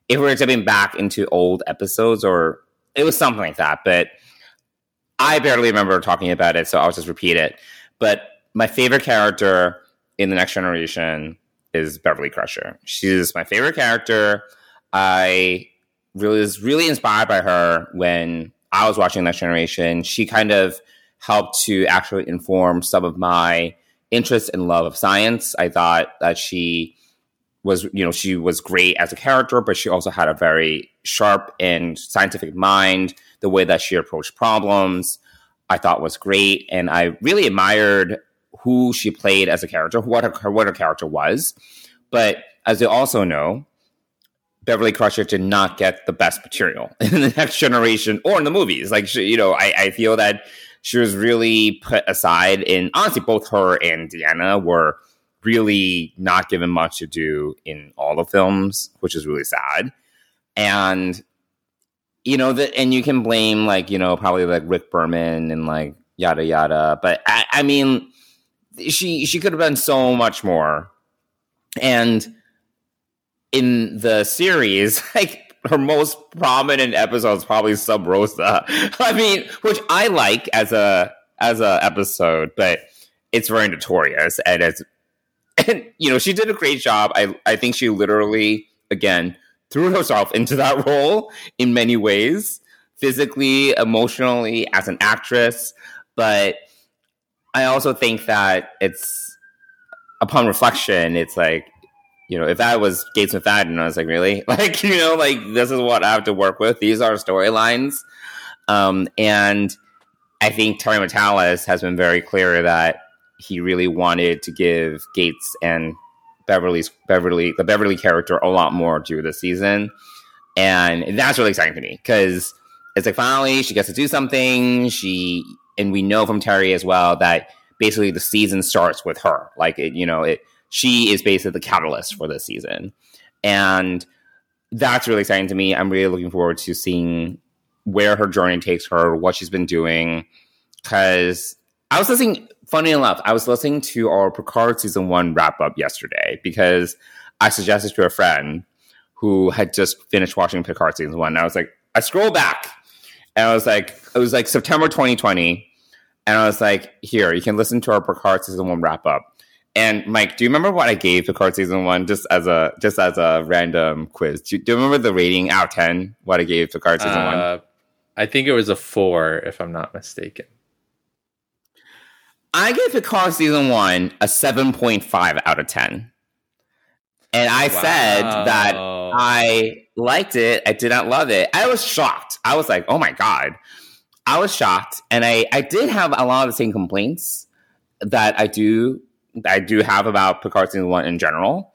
if we were jumping back into old episodes, or it was something like that. But I barely remember talking about it, so I'll just repeat it. But my favorite character in The Next Generation is Beverly Crusher. She's my favorite character. I really was really inspired by her when I was watching Next Generation. She kind of helped to actually inform some of my interest and love of science. I thought that she was, you know, she was great as a character, but she also had a very sharp and scientific mind. The way that she approached problems, I thought was great. And I really admired who she played as a character, what her, what her character was. But as you also know, Beverly Crusher did not get the best material in The Next Generation or in the movies. Like, she, you know, I, I feel that she was really put aside. And honestly, both her and Deanna were really not given much to do in all the films, which is really sad. And, you know, that, and you can blame, like, you know, probably like Rick Berman and like yada, yada. But I, I mean, she, she could have done so much more. And in the series, like, her most prominent episode is probably Sub Rosa. I mean, which I like as a as a episode, but it's very notorious. And, it's, and you know, she did a great job. I, I think she literally, again, threw herself into that role in many ways, physically, emotionally, as an actress. But I also think that it's, upon reflection, it's like, you know, if that was Gates McFadden, I was like, really? Like, you know, like, this is what I have to work with. These are storylines. Um, and I think Terry Matalas has been very clear that he really wanted to give Gates and Beverly's Beverly, the Beverly character, a lot more due this season. And that's really exciting for me because it's like, finally, she gets to do something. She, and we know from Terry as well that basically the season starts with her. Like, it, you know, it, she is basically the catalyst for this season. And that's really exciting to me. I'm really looking forward to seeing where her journey takes her, what she's been doing. Because I was listening, funny enough, I was listening to our Picard Season one wrap-up yesterday because I suggested to a friend who had just finished watching Picard Season one. And I was like, I scroll back. And I was like, it was like September twenty twenty. And I was like, here, you can listen to our Picard Season one wrap-up. And Mike, do you remember what I gave Picard Season one just as a just as a random quiz? Do you, do you remember the rating out of ten, what I gave Picard Season one? Uh, I think it was a four, if I'm not mistaken. I gave Picard Season one a seven point five out of ten. And I wow. said that I liked it. I did not love it. I was shocked. I was like, oh my God. I was shocked. And I, I did have a lot of the same complaints that I do I do have about Picard Season one in general,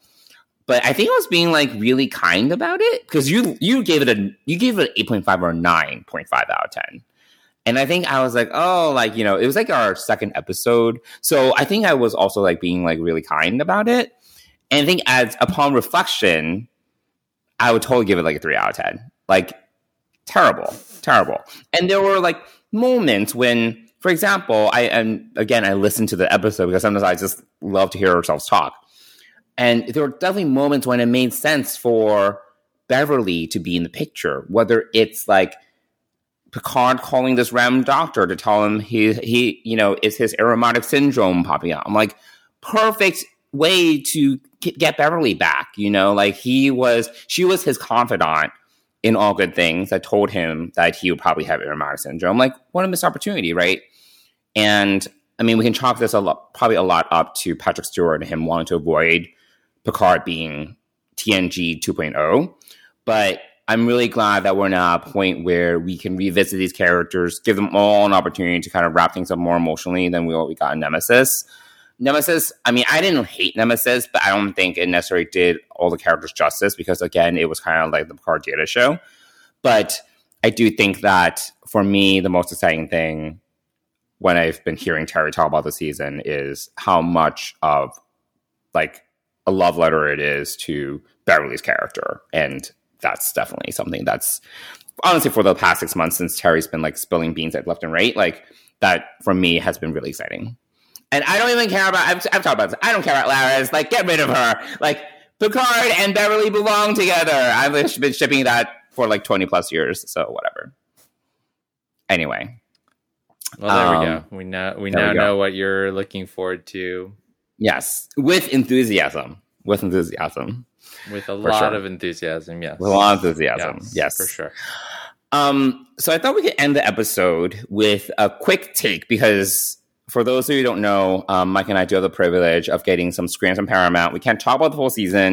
but I think I was being like really kind about it because you you gave it a you gave it an eight point five or a nine point five out of ten, and I think I was like, oh, like, you know, it was like our second episode, so I think I was also like being like really kind about it, and I think as upon reflection, I would totally give it like a three out of ten, like terrible, terrible, and there were like moments when. For example, I and again, I listened to the episode because sometimes I just love to hear ourselves talk. And there were definitely moments when it made sense for Beverly to be in the picture, whether it's like Picard calling this random doctor to tell him he, he you know, it's his aromatic syndrome popping out. I'm like, perfect way to get Beverly back, you know? Like, he was, she was his confidant in all good things. I told him that he would probably have aromatic syndrome. Like, what a missed opportunity, right? And, I mean, we can chalk this a lot, probably a lot up to Patrick Stewart and him wanting to avoid Picard being T N G two point oh. But I'm really glad that we're now at a point where we can revisit these characters, give them all an opportunity to kind of wrap things up more emotionally than what we got in Nemesis. Nemesis, I mean, I didn't hate Nemesis, but I don't think it necessarily did all the characters justice because, again, it was kind of like the Picard Data show. But I do think that for me, the most exciting thing when I've been hearing Terry talk about the season is how much of like a love letter it is to Beverly's character. And that's definitely something that's honestly for the past six months since Terry's been like spilling beans at left and right, like that for me has been really exciting. And I don't even care about, I've, I've talked about this. I don't care about Laris. Like, get rid of her. Like, Picard and Beverly belong together. I've been shipping that for like twenty plus years. So whatever. Anyway. Well, there um, we go. We now, we now we know what you're looking forward to. Yes. With enthusiasm. With enthusiasm. With a lot sure. of enthusiasm. Yes. With a lot of enthusiasm. Yes. yes. For sure. Um, so I thought we could end the episode with a quick take because... For those of you who don't know, um, Mike and I do have the privilege of getting some screens from Paramount. We can't talk about the full season,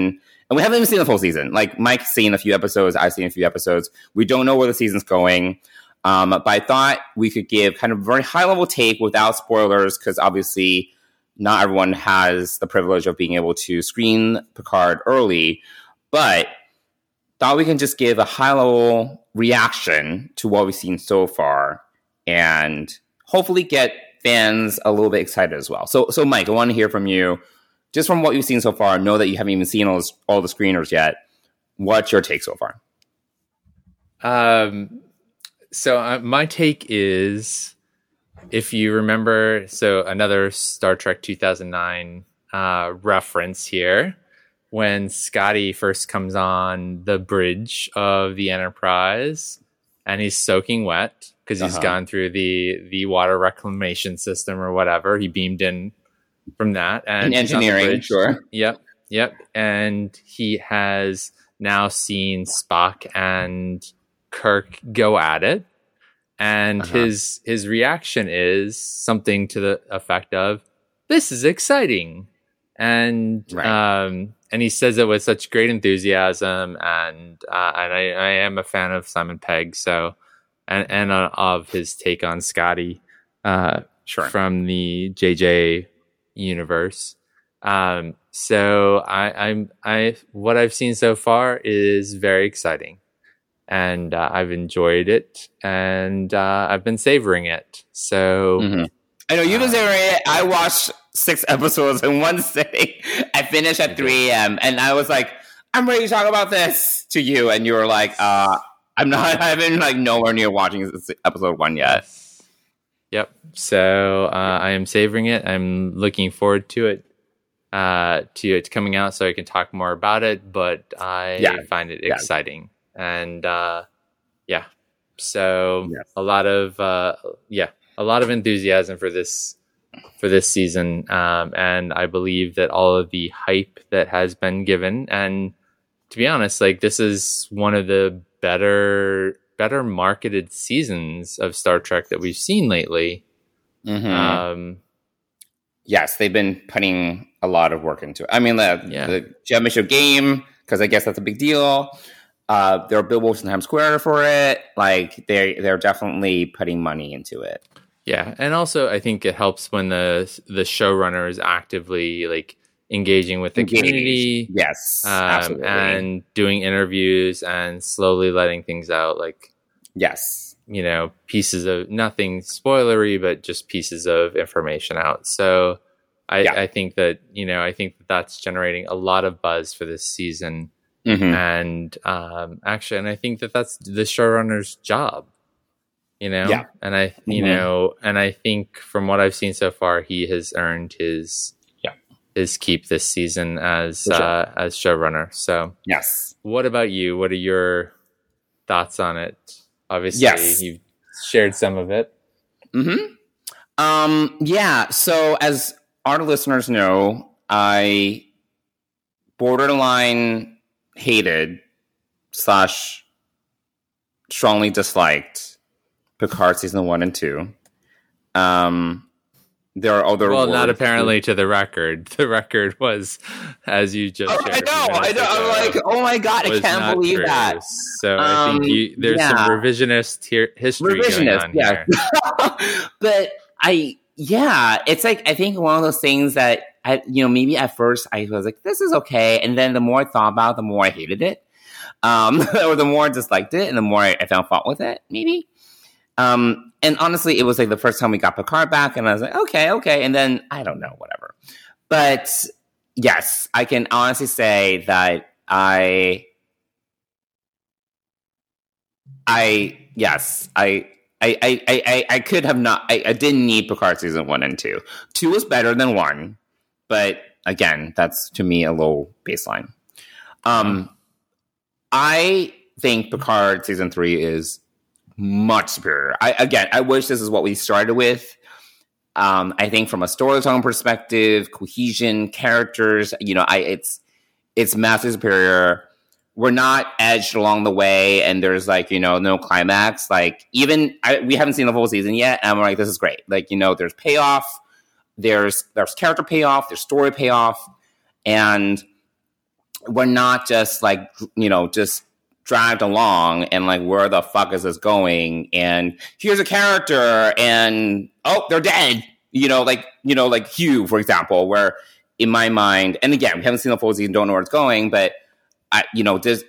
and we haven't even seen the full season. Like, Mike's seen a few episodes, I've seen a few episodes. We don't know where the season's going, um, but I thought we could give kind of a very high-level take without spoilers, because obviously not everyone has the privilege of being able to screen Picard early, but thought we can just give a high-level reaction to what we've seen so far and hopefully get... fans a little bit excited as well. So, so Mike, I want to hear from you, just from what you've seen so far. Know that you haven't even seen all, all the screeners yet. What's your take so far? Um, so uh, my take is, if you remember, so another Star Trek two thousand nine uh, reference here, when Scotty first comes on the bridge of the Enterprise, and he's soaking wet. Because he's uh-huh. gone through the the water reclamation system or whatever. He beamed in from that. And in engineering, sure. Yep, yep. And he has now seen Spock and Kirk go at it. And uh-huh. his his reaction is something to the effect of, "This is exciting." And right. um, and he says it with such great enthusiasm. And, uh, and I, I am a fan of Simon Pegg, so... And, and uh, of his take on Scotty uh, sure. from the J J universe. Um, so I, I'm I what I've seen so far is very exciting, and uh, I've enjoyed it, and uh, I've been savoring it. So mm-hmm. I know you've been savoring it. I watched six episodes in one sitting. I finished at three a.m. and I was like, "I'm ready to talk about this to you," and you were like, "Uh." I'm not, I've been like nowhere near watching episode one yet. Yep. So uh, I am savoring it. I'm looking forward to it, uh, to it coming out so I can talk more about it, but I yeah. find it yeah. exciting. And uh, yeah, so yes. a lot of, uh, yeah, a lot of enthusiasm for this, for this season. Um, and I believe that all of the hype that has been given, and to be honest, like this is one of the better better marketed seasons of Star Trek that we've seen lately. Mm-hmm. Um, yes, they've been putting a lot of work into it. I mean, the, yeah. the championship game, because I guess that's a big deal. Uh, there are billboards in Times Square for it. Like, they, they're definitely putting money into it. Yeah, and also I think it helps when the the showrunner is actively, like, engaging with the Engage. community, yes, um, absolutely, and doing interviews and slowly letting things out, like yes, you know, pieces of nothing spoilery, but just pieces of information out. So, I, yeah. I think that you know, I think that that's generating a lot of buzz for this season, mm-hmm. and um, actually, and I think that that's the showrunner's job, you know, yeah. and I, you mm-hmm. know, and I think from what I've seen so far, he has earned his. Is keep this season as sure. uh, as showrunner. So yes. What about you? What are your thoughts on it? Obviously, yes. you've shared some of it. Mm-hmm. Um. Yeah. So as our listeners know, I borderline hated slash strongly disliked Picard season one and two. Um. There are other well, not apparently to the record. The record was, as you just oh, shared. I know, I know. I'm like, oh my god, I can't believe true. that. So um, I think you, there's yeah. some revisionist here, history revisionist, going on yeah. here. But I, yeah, it's like I think one of those things that I, you know, maybe at first I was like, this is okay, and then the more I thought about it, the more I hated it. Um, or the more I just liked it, and the more I, I found fault with it, maybe. Um, and honestly, it was like the first time we got Picard back, and I was like, okay, okay. And then, I don't know, whatever. But yes, I can honestly say that I... I, yes, I... I, I, I, I could have not... I, I didn't need Picard season one and two. Two was better than one, but again, that's to me a low baseline. Um, I think Picard season three is much superior. I, again, I wish this is what we started with. Um, I think from a storytelling perspective, cohesion, characters, you know, I it's it's massively superior. We're not edged along the way, and there's, like, you know, no climax. Like, even, I, we haven't seen the whole season yet, and I'm like, this is great. Like, you know, there's payoff, there's there's character payoff, there's story payoff, and we're not just, like, you know, just dragged along, and, like, where the fuck is this going? And here's a character, and, oh, they're dead! You know, like, you know, like Hugh, for example, where, in my mind, and again, we haven't seen the full season, don't know where it's going, but... I, you know, just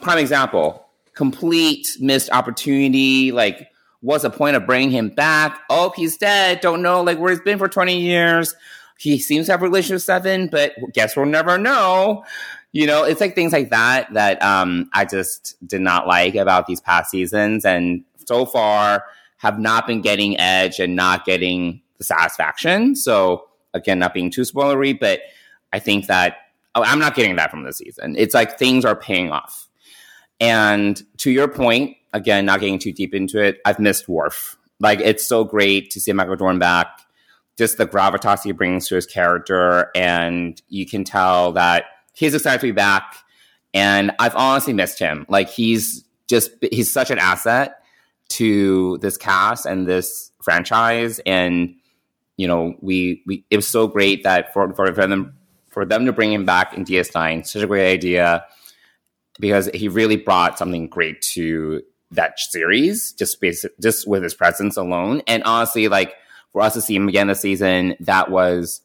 prime example, complete missed opportunity. Like, what's the point of bringing him back? Oh, he's dead. Don't know, like, where he's been for twenty years. He seems to have a relationship with Seven, but guess we'll never know. You know, it's like things like that that um, I just did not like about these past seasons. And so far have not been getting edge and not getting the satisfaction. So, again, not being too spoilery, but I think that Oh, I'm not getting that from this season. It's like things are paying off. And to your point, again, not getting too deep into it, I've missed Worf. Like, it's so great to see Michael Dorn back. Just the gravitas he brings to his character. And you can tell that he's excited to be back. And I've honestly missed him. Like, he's just, he's such an asset to this cast and this franchise. And, you know, we, we it was so great that for, for, for them, For them to bring him back in D S nine, such a great idea, because he really brought something great to that series, just basic, just with his presence alone. And honestly, like, for us to see him again this season, that was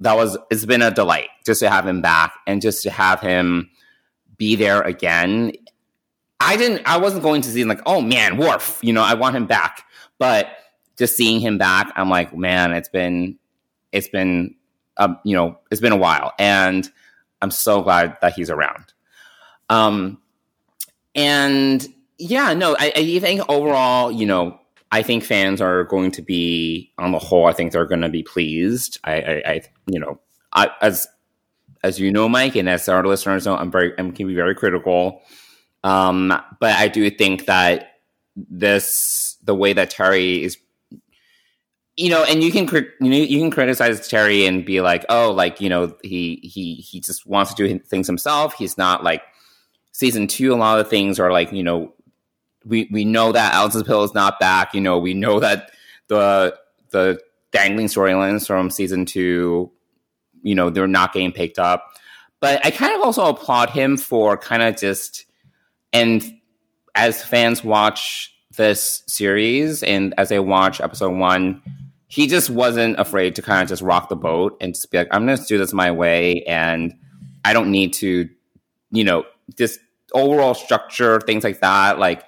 that was it's been a delight just to have him back and just to have him be there again. I didn't, I wasn't going to see him like, oh man, Worf, you know, I want him back. But just seeing him back, I'm like, man, it's been it's been. Um, you know, it's been a while, and I'm so glad that he's around. Um, and yeah, no, I, I think overall, you know, I think fans are going to be, on the whole, I think they're going to be pleased. I, I, I you know, I, as as you know, Mike, and as our listeners know, I'm very, I'm can be very critical. Um, but I do think that this, the way that Terry is. You know, and you can you know, you can criticize Terry and be like, oh, like, you know, he he he just wants to do things himself. He's not like season two. A lot of things are like, you know, we we know that Alice's Pill is not back. You know, we know that the the dangling storylines from season two, you know, they're not getting picked up. But I kind of also applaud him for kind of just, and as fans watch this series and as they watch episode one, he just wasn't afraid to kind of just rock the boat and just be like, I'm going to do this my way, and I don't need to, you know, just overall structure, things like that, like,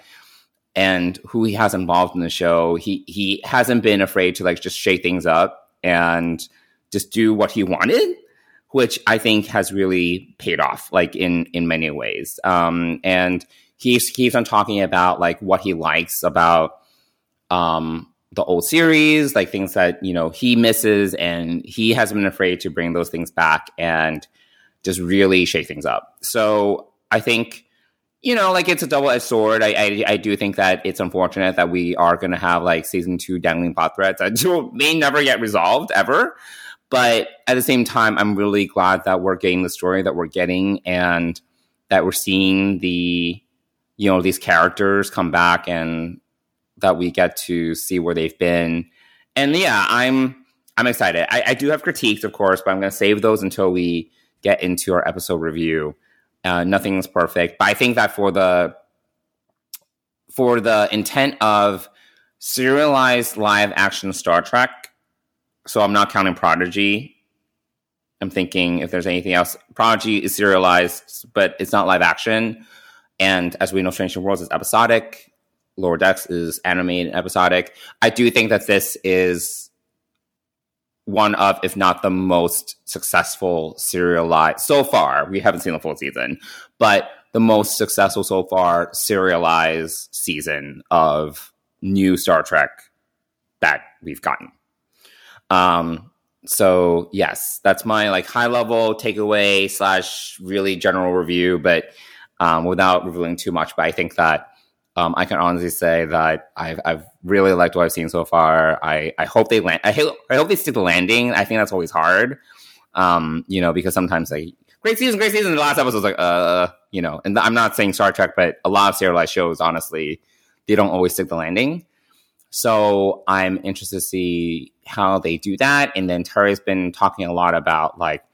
and who he has involved in the show. He he hasn't been afraid to, like, just shake things up and just do what he wanted, which I think has really paid off, like, in, in many ways. Um, and he keeps on talking about, like, what he likes about, um, the old series, like things that, you know, he misses, and he hasn't been afraid to bring those things back and just really shake things up. So I think, you know, like, it's a double-edged sword. I I, I do think that it's unfortunate that we are going to have, like, season two dangling plot threads that may never get resolved ever. But at the same time, I'm really glad that we're getting the story that we're getting, and that we're seeing the, you know, these characters come back, and that we get to see where they've been. And yeah, I'm I'm excited. I, I do have critiques, of course, but I'm going to save those until we get into our episode review. Uh, nothing's perfect, but I think that for the for the intent of serialized live action Star Trek, so I'm not counting Prodigy, I'm thinking if there's anything else. Prodigy is serialized, but it's not live action. And as we know, Strange New Worlds is episodic. Lower Decks is animated and episodic. I do think that this is one of, if not the most successful serialized, so far, we haven't seen the full season, but the most successful so far serialized season of new Star Trek that we've gotten. Um, so yes, that's my like high level takeaway slash really general review, but um, without revealing too much. But I think that Um, I can honestly say that I've I've really liked what I've seen so far. I, I hope they land. I hope I hope they stick the landing. I think that's always hard, um, you know, because sometimes like great season, great season. The last episode was like, uh, you know, and I'm not saying Star Trek, but a lot of serialized shows, honestly, they don't always stick the landing. So I'm interested to see how they do that. And then Terry's been talking a lot about like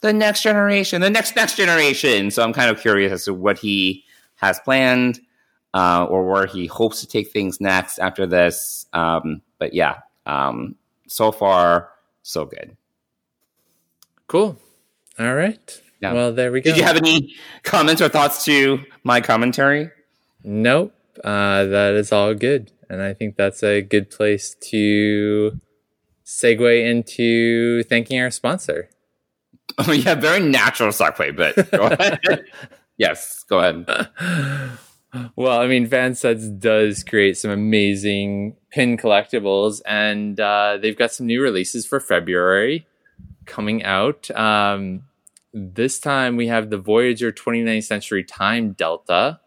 the next generation, the next next generation. So I'm kind of curious as to what he has planned. Uh, or where he hopes to take things next after this. Um, but yeah, um, so far, so good. Cool. All right. Yeah. Well, there we go. Did you have any comments or thoughts to my commentary? Nope. Uh, that is all good. And I think that's a good place to segue into thanking our sponsor. Oh, yeah, very natural segue, but go ahead. Yes, go ahead. Well, I mean, Vansets does create some amazing pin collectibles, and uh, they've got some new releases for February coming out. Um, this time we have the Voyager twenty-ninth Century Time Delta,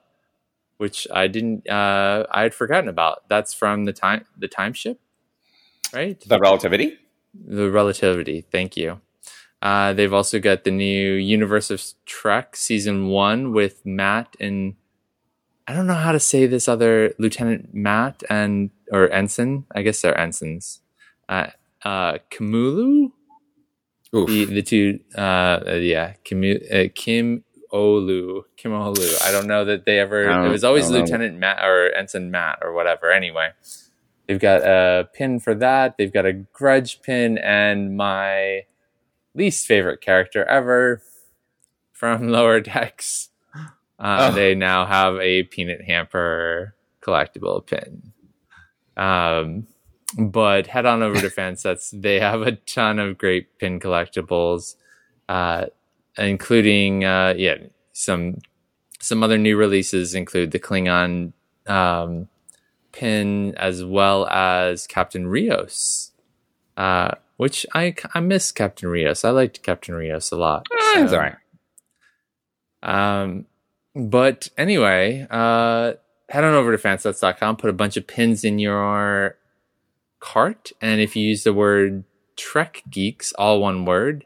which I didn't, uh, I had forgotten about. That's from the time, the time ship, right? The Relativity? The Relativity. Thank you. Uh, they've also got the new Universe of Trek Season one with Matt and... I don't know how to say this other Lieutenant Matt and, or Ensign. I guess they're Ensigns. Uh, uh, Kimulu? Oof. The, the two, uh, yeah, Kimu, uh, Kim Olu. Kim Olu. I don't know that they ever, it was always Lieutenant know. Matt or Ensign Matt or whatever. Anyway, they've got a pin for that. They've got a grudge pin and my least favorite character ever from Lower Decks. Uh, oh. They now have a peanut hamper collectible pin. Um, but head on over to Fansets. They have a ton of great pin collectibles, uh, including uh, yeah some some other new releases include the Klingon um, pin as well as Captain Rios, uh, which I, I miss Captain Rios. I liked Captain Rios a lot. Oh, so. It's all right. Um. But anyway, uh, head on over to fansets dot com, put a bunch of pins in your cart, and if you use the word Trek Geeks, all one word,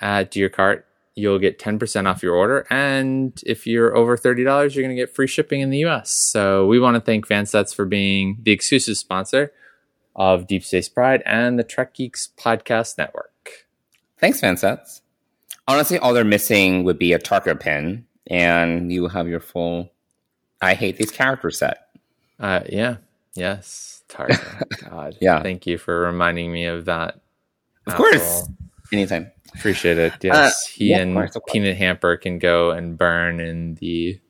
add to your cart, you'll get ten percent off your order. And if you're over thirty dollars, you're going to get free shipping in the U S. So we want to thank Fansets for being the exclusive sponsor of Deep Space Pride and the Trek Geeks Podcast Network. Thanks, Fansets. Honestly, all they're missing would be a Tarka pin. And you have your full I hate these characters set. Uh, yeah. Yes. Tarka. God. Yeah. Thank you for reminding me of that. Of Apple. Course. Anytime. Appreciate it. Yes. Uh, he yeah, and of course, of course. Peanut Hamper can go and burn in the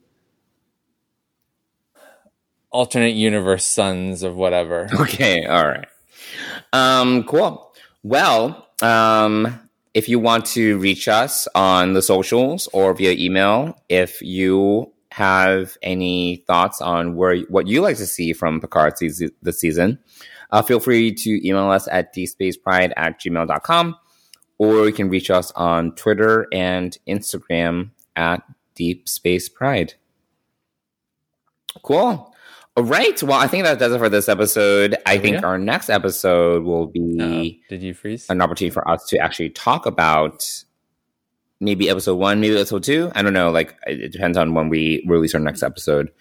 alternate universe suns of whatever. Okay. All right. Um, cool. Well, um, if you want to reach us on the socials or via email, if you have any thoughts on where what you like to see from Picard se- this season, uh, feel free to email us at deepspacepride at gmail dot com, or you can reach us on Twitter and Instagram at deepspacepride. Cool. All right. Well, I think that does it for this episode. I oh, think yeah. Our next episode will be uh, did you freeze? An opportunity for us to actually talk about maybe episode one, maybe episode two. I don't know. Like, it depends on when we release our next episode,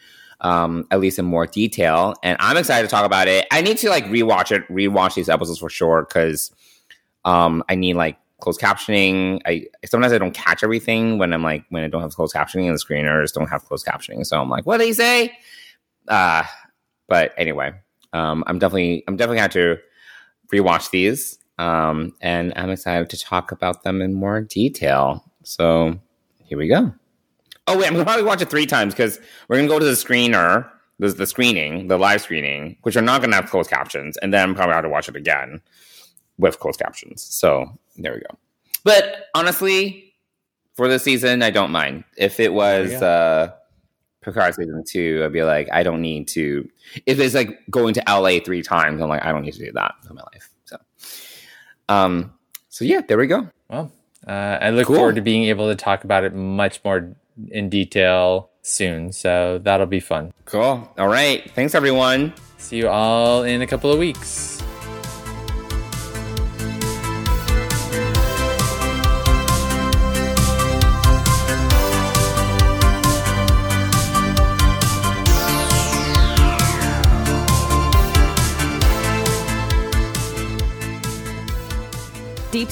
um, at least in more detail. And I'm excited to talk about it. I need to like rewatch it, rewatch these episodes for sure, because um, I need like closed captioning. I sometimes I don't catch everything when I'm like when I don't have closed captioning and the screeners don't have closed captioning. So I'm like, what did he say? Uh, but anyway, um, I'm definitely, I'm definitely going to have to rewatch these. Um, and I'm excited to talk about them in more detail. So here we go. Oh, wait, I'm going to probably watch it three times because we're going to go to the screener, the, the screening, the live screening, which are not going to have closed captions. And then I'm probably going to watch it again with closed captions. So there we go. But honestly, for this season, I don't mind. If it was uh, Picard season two, I'd be like, I don't need to. If it's like going to L A three times, I'm like, I don't need to do that in my life. So, um, so yeah, there we go. Well, uh, I look cool. forward to being able to talk about it much more in detail soon. So that'll be fun. Cool. All right. Thanks, everyone. See you all in a couple of weeks. Deep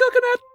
Coconut.